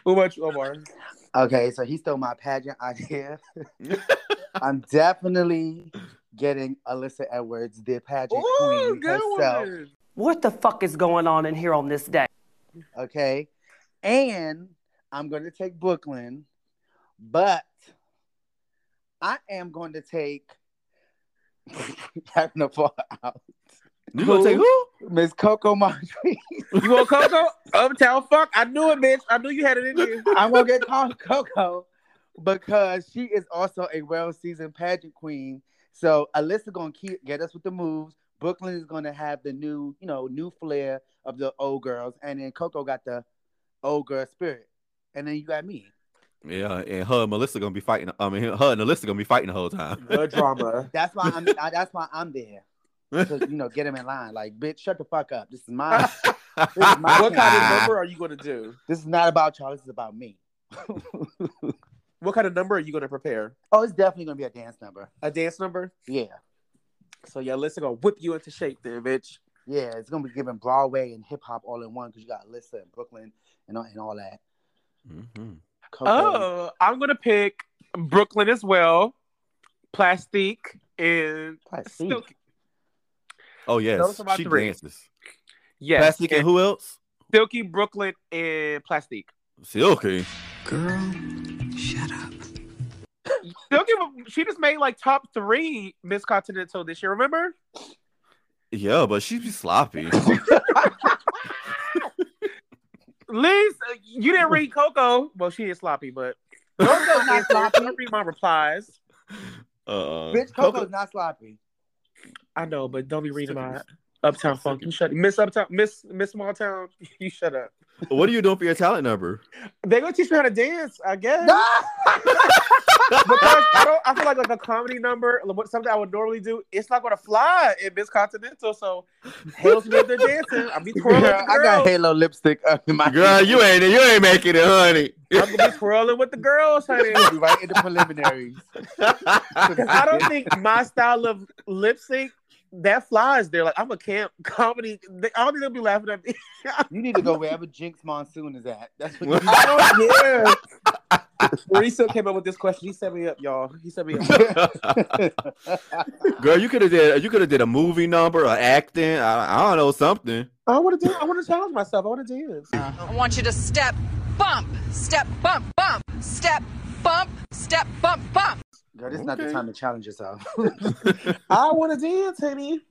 Who much, Omar? Okay, so he stole my pageant idea. I'm definitely getting Alyssa Edwards, the pageant Ooh, queen herself. One. What the fuck is going on in here on this day? Okay, and I'm going to take Brooklyn, but I am going to take having a fall out. You gonna take who? Miss Coco Marjorie. You want Coco? Uptown fuck. I knew it, bitch. I knew you had it in you. I'm gonna get called Coco because she is also a well-seasoned pageant queen. So Alyssa gonna keep get us with the moves. Brooklyn is gonna have the new, you know, new flair of the old girls, and then Coco got the old girl spirit, and then you got me. Yeah, and her and Melissa gonna be fighting. I mean, her and Alyssa gonna be fighting the whole time. The drama. That's why I'm. I, that's why I'm there. So, you know, get him in line. Like, bitch, shut the fuck up. This is my. This is my what kind of number are you going to do? This is not about y'all. This is about me. What kind of number are you going to prepare? Oh, it's definitely going to be a dance number. A dance number? Yeah. So, yeah, Alyssa going to whip you into shape there, bitch. Yeah, it's going to be giving Broadway and hip hop all in one because you got Alyssa and Brooklyn and all, and all that. Mm-hmm. Oh, I'm going to pick Brooklyn as well, Plastique and Plastique. Silky. Oh, yes. She three. dances. Yes. Plastic and, and who else? Silky, Brooklyn, and Plastic. Silky. Girl, shut up. Silky, she just made like top three Miss Continental this year, remember? Yeah, but she be sloppy. Liz, you didn't read Coco. Well, she is sloppy, but Coco's not sloppy. Don't read my replies. Uh, Bitch, Coco's Coco... not sloppy. I know, but don't be reading my Uptown Funk. You shut Miss Uptown, Miss Miss Small Town. You shut up. What are you doing for your talent number? They're gonna teach me how to dance, I guess. Because I don't, I feel like like a comedy number, something I would normally do, it's not gonna fly in Miss Continental. So Halo's with their dancing. I'll be twirling. Girl, with the I got Halo lipstick up in my girl. Face. You ain't you ain't making it, honey. I'm gonna be twirling with the girls, honey. We'll be right in the preliminaries. I don't think my style of lip sync that flies there. Like I'm a camp comedy. They, I don't think they'll be laughing at me. You need to go wherever Jinx Monsoon is at. That's what you I don't care. Mauricio came up with this question. He set me up, y'all. He set me up. Girl, you could have did. You could have did a movie number or acting. I, I don't know something. I want to do. I want to challenge myself. I want to do this. I want you to step, bump, step, bump, bump, step, bump, step, bump, bump. Girl, this is okay. Not the time to challenge yourself. I want to dance, honey.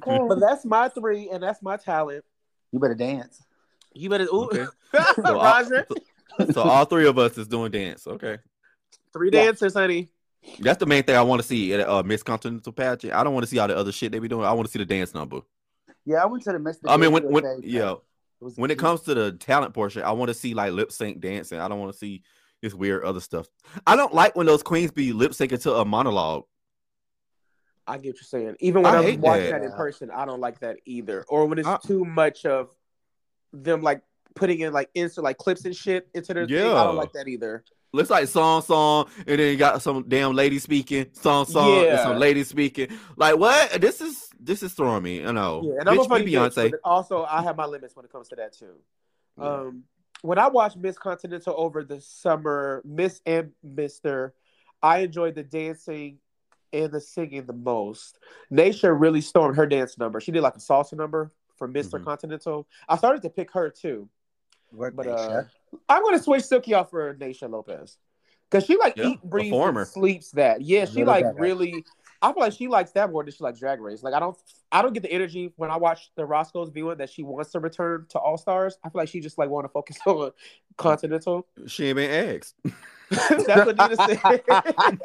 Cool. But that's my three, and that's my talent. You better dance. You better. Ooh. Okay. So Roger. I'll... So all three of us is doing dance, okay? Three dancers, yeah. Honey. That's the main thing I want to see at uh, Miss Continental pageant. I don't want to see all the other shit they be doing. I want to see the dance number. Yeah, I went to the Miss. I mean, when, when yeah, it when it comes to the talent portion, I want to see like lip sync dancing. I don't want to see this weird other stuff. I don't like when those queens be lip syncing to a monologue. I get what you're saying. Even when I I'm watching that. that in person, I don't like that either. Or when it's I, too much of them, like. Putting in like instant like clips and shit into their yeah. thing. I don't like that either. Looks like song song, and then you got some damn lady speaking song song, yeah. and some lady speaking. Like what? This is this is throwing me. I know. Yeah, and I'm a funny Beyonce. Bitch, also, I have my limits when it comes to that too. Yeah. Um, when I watched Miss Continental over the summer, Miss and Mister, I enjoyed the dancing and the singing the most. Naysha really stormed her dance number. She did like a salsa number for Mister Mm-hmm. Continental. I started to pick her too. What, but uh, I'm going to switch Silky off for Naysha Lopez because she like yeah, eat, breathes, and sleeps that. Yeah, she like better. Really. I feel like she likes that more than she likes Drag Race. Like I don't, I don't get the energy when I watch the Roscoe's viewing that she wants to return to All Stars. I feel like she just like want to focus on Continental. She ain't been asked. That's what Nina said.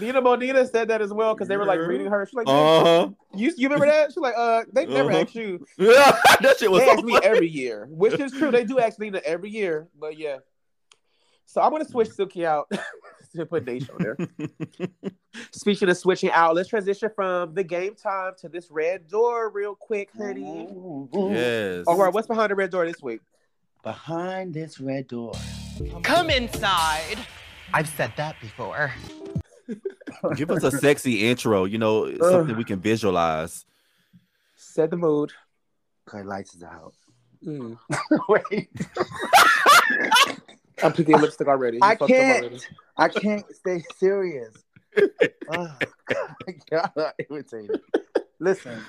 Nina Bonita said that as well because they were like reading her. She's like, uh-huh. you, you remember that? She's like, uh, they never uh-huh. asked you. That shit was they so ask funny. Me every year, which is true. They do ask Nina every year, but yeah. So I'm gonna switch Silky out. To put Naysha on there. Speaking of switching out, let's transition from the game time to this red door real quick, honey. Ooh, ooh. Yes. All right, what's behind the red door this week? Behind this red door. Come inside. I've said that before. Give us a sexy intro, you know, Ugh. something we can visualize. Set the mood. Okay, lights is out. Mm. Wait. I'm picking lipstick already. You I can't. Already. I can't stay serious. Oh, God, I'm irritated. Listen.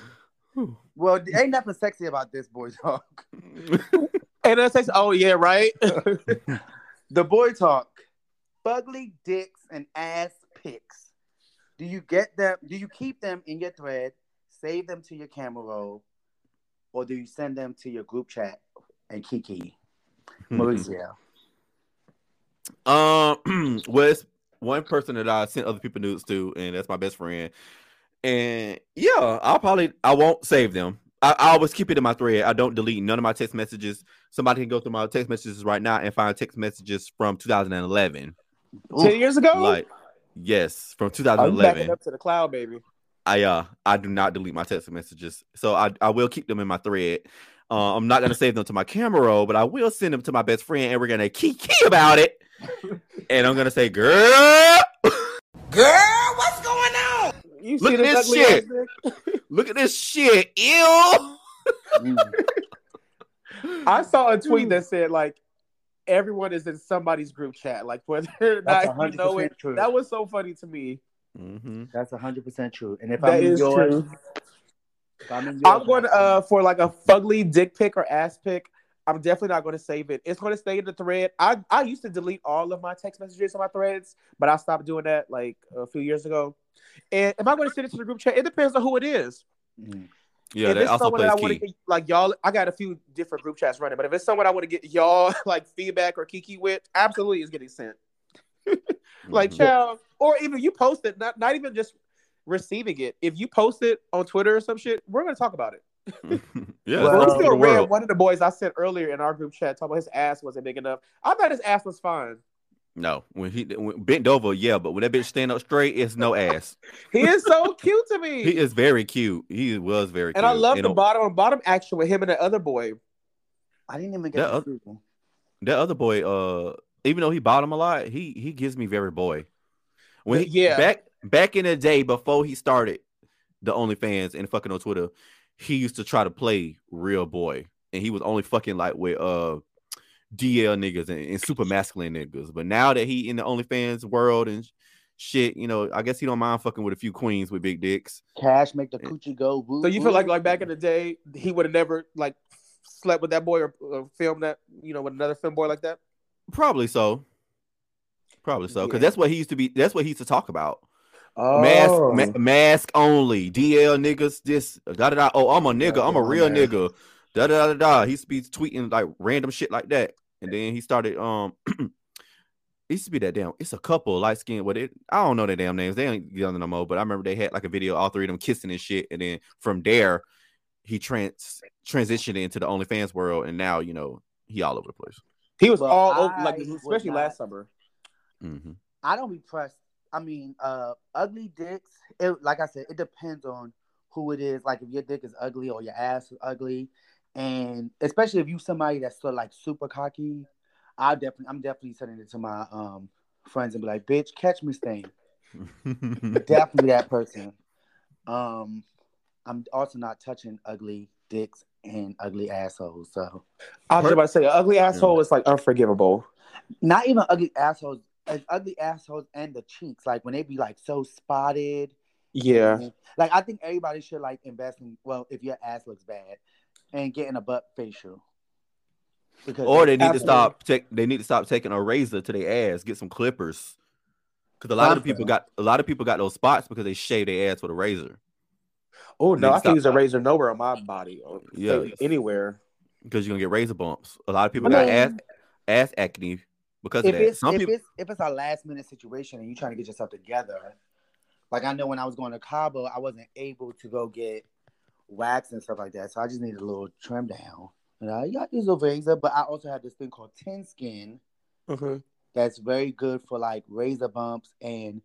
Well, ain't nothing sexy about this, boy talk. Ain't nothing sexy. Oh yeah, right. The boy talk. Fugly dicks and ass pics. Do you get them? Do you keep them in your thread? Save them to your camera roll, or do you send them to your group chat and Kiki, Mauricio? Um, well, it's one person that I sent other people nudes to, and that's my best friend. And yeah, I'll probably I won't save them. I, I always keep it in my thread. I don't delete none of my text messages. Somebody can go through my text messages right now and find text messages from two thousand eleven, ten years ago. Like yes, from two thousand eleven. I'm backing up to the cloud, baby. I uh I do not delete my text messages, so I I will keep them in my thread. Uh, I'm not gonna save them to my camera roll, but I will send them to my best friend, and we're gonna kiki about it. And I'm gonna say, girl, girl, what's going on? You look at this shit. Look at this shit. Ew. I saw a tweet that said, like, everyone is in somebody's group chat, like whether or not you know it. True. That was so funny to me. Mm-hmm. That's one hundred percent true. And if that I'm in yours, if I'm, in yours, I'm going uh, for like a fugly dick pic or ass pic. I'm definitely not going to save it. It's going to stay in the thread. I, I used to delete all of my text messages on my threads, but I stopped doing that like a few years ago. And am I going to send it to the group chat? It depends on who it is. Mm. Yeah, if that it's also plays I key. Get, like y'all, I got a few different group chats running, but if it's someone I want to get y'all like feedback or kiki with, absolutely is getting sent. Like, mm-hmm. child, or even you post it, not not even just receiving it. If you post it on Twitter or some shit, we're going to talk about it. Yeah, well, I'm still read one of the boys I sent earlier in our group chat talking about his ass wasn't big enough. I thought his ass was fine. No, when he when bent over, yeah, but when that bitch stand up straight, it's no ass. He is so cute to me. He is very cute. He was very and cute. And I love the bottom bottom action with him and the other boy. I didn't even get that, the other, that other boy. Uh, even though he bottom a lot, he he gives me very boy. When he, yeah, back back in the day before he started the OnlyFans and fucking on Twitter. He used to try to play real boy, and he was only fucking like with uh D L niggas and, and super masculine niggas. But now that he in the OnlyFans world and shit, you know, I guess he don't mind fucking with a few queens with big dicks. Cash make the coochie go. Woo, so you feel like like back in the day, he would have never like slept with that boy or, or filmed that, you know, with another film boy like that. Probably so. Probably so, because yeah. that's what he used to be. That's what he used to talk about. Oh. Mask, ma- mask only. D L niggas. This da da da. Oh, I'm a nigga. I'm a real nigga. Da da da da. He used to be tweeting like random shit like that, and then he started. Um, it used to be that damn. It's a couple light skinned. What it? I don't know their damn names. They ain't young no more. But I remember they had like a video, all three of them kissing and shit, and then from there, he trans transitioned into the OnlyFans world, and now you know he all over the place. He was well, all I over, like especially not, last summer. Mm-hmm. I don't be pressed. I mean, uh, ugly dicks, it, like I said, it depends on who it is. Like, if your dick is ugly or your ass is ugly, and especially if you somebody that's sort of, like, super cocky, I definitely, I'm definitely sending it to my um, friends and be like, bitch, catch me staying. Definitely that person. Um, I'm also not touching ugly dicks and ugly assholes, so. I was about to say, an ugly asshole yeah. is, like, unforgivable. Not even ugly assholes. As ugly assholes and the cheeks, like when they be like so spotted Yeah. Like, I think everybody should, like, invest in, well, if your ass looks bad, and getting a butt facial. Because or they need to stop check. They need to stop taking a razor to their ass. Get some clippers, because a lot Something. of people got a lot of people got those spots because they shave their ass with a razor. Oh no, I can't use a razor nowhere on my body. Or yeah, anywhere, because you're gonna get razor bumps. A lot of people I got mean, ass ass acne because if of that. It's, Some if people, it's, if it's a last minute situation and you're trying to get yourself together, like I know when I was going to Cabo, I wasn't able to go get wax and stuff like that, so I just needed a little trim down. And I got these little razor, but I also have this thing called Tin Skin mm-hmm. that's very good for like razor bumps and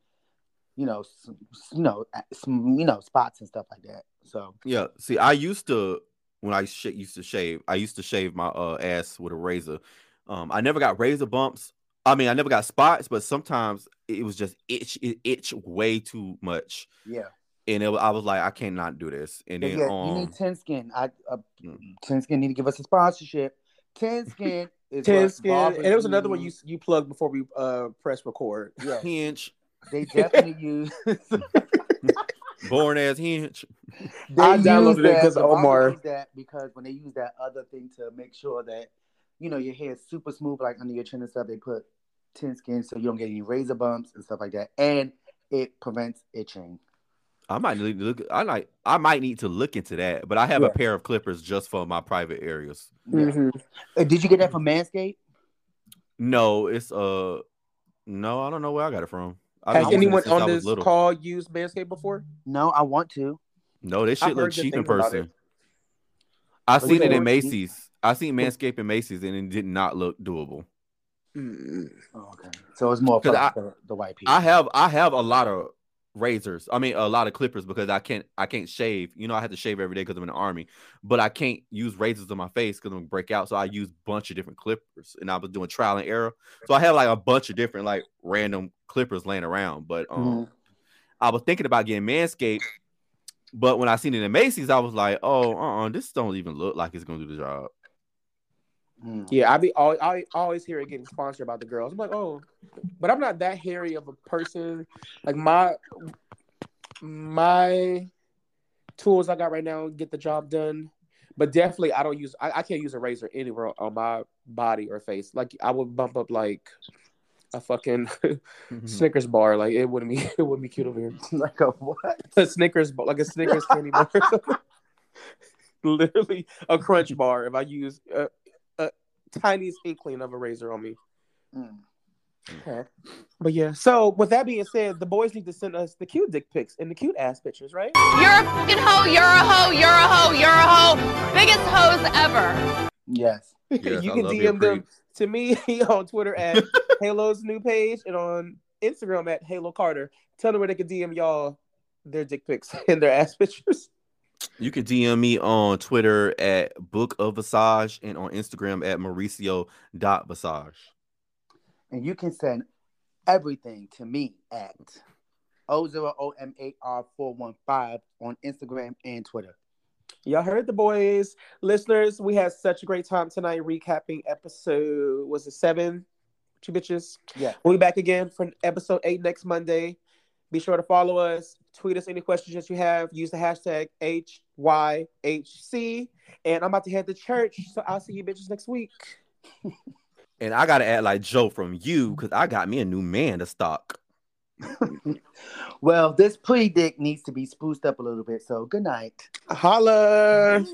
you know, some, you know, some, you know, spots and stuff like that. So yeah, see, I used to when I sh- used to shave, I used to shave my uh, ass with a razor. Um, I never got razor bumps. I mean, I never got spots, but sometimes it was just itch, it itch way too much. Yeah. And it, I was like, I cannot do this. And then yeah, um, you need Tin Skin. I uh, mm-hmm. Tin Skin need to give us a sponsorship. Tin Skin is Tin Skin. And there was another one you you plugged before we uh press record. Yeah. Hinge. They definitely use born as Hinge. They I downloaded that, it because Omar used that because when they use that other thing to make sure that you know your hair is super smooth, like under your chin and stuff, they put Tin Skin so you don't get any razor bumps and stuff like that, and it prevents itching. I might need to look. I like. I might need to look into that. But I have yeah. a pair of clippers just for my private areas. Mm-hmm. Uh, did you get that from Manscaped? No, it's uh, no. I don't know where I got it from. I, Has I anyone on this call used Manscaped before? No, I want to. No, this shit looks cheap in person. I but seen it in Macy's. Eat? I seen Manscaped in Macy's, and it did not look doable. Mm. Oh, okay, so it's more for like, I, the, the white people. I have. I have a lot of. razors I mean a lot of clippers because I can't I can't shave you know I have to shave every day because I'm in the army but I can't use razors on my face because I'm gonna break out so I use a bunch of different clippers and I was doing trial and error so I have like a bunch of different like random clippers laying around but um mm-hmm. I was thinking about getting Manscaped but when I seen it in Macy's I was like oh uh uh-uh, this don't even look like it's gonna do the job. Yeah, I be all I always hear it getting sponsored by the girls. I'm like, oh, but I'm not that hairy of a person. Like my my tools I got right now get the job done. But definitely, I don't use. I, I can't use a razor anywhere on my body or face. Like I would bump up like a fucking mm-hmm. Snickers bar. Like it wouldn't be it wouldn't be cute over here. Like a what? A Snickers bar, like a Snickers candy bar. Literally a Crunch bar. If I use. Uh, tiniest inkling of a razor on me. Mm. Okay. But yeah, so with that being said, the boys need to send us the cute dick pics and the cute ass pictures, right? You're a fucking hoe, you're a hoe, you're a hoe, you're a hoe. Biggest hoes ever. Yes. yes you I can D M them to me on Twitter at Halo's new page and on Instagram at Halo Carter. Tell them where they can D M y'all their dick pics and their ass pictures. You can D M me on Twitter at Book of Visage and on Instagram at Mauricio dot Visage. And you can send everything to me at O zero O M A R four one five on Instagram and Twitter. Y'all heard the boys. Listeners, we had such a great time tonight recapping episode, was it seven? Two bitches? Yeah. We'll be back again for episode eight next Monday. Be sure to follow us. Tweet us any questions that you have. Use the hashtag H Y H C. And I'm about to head to church, so I'll see you bitches next week. And I got to act like Joe from you, because I got me a new man to stalk. Well, this pretty dick needs to be spoosed up a little bit, so good night. Holla!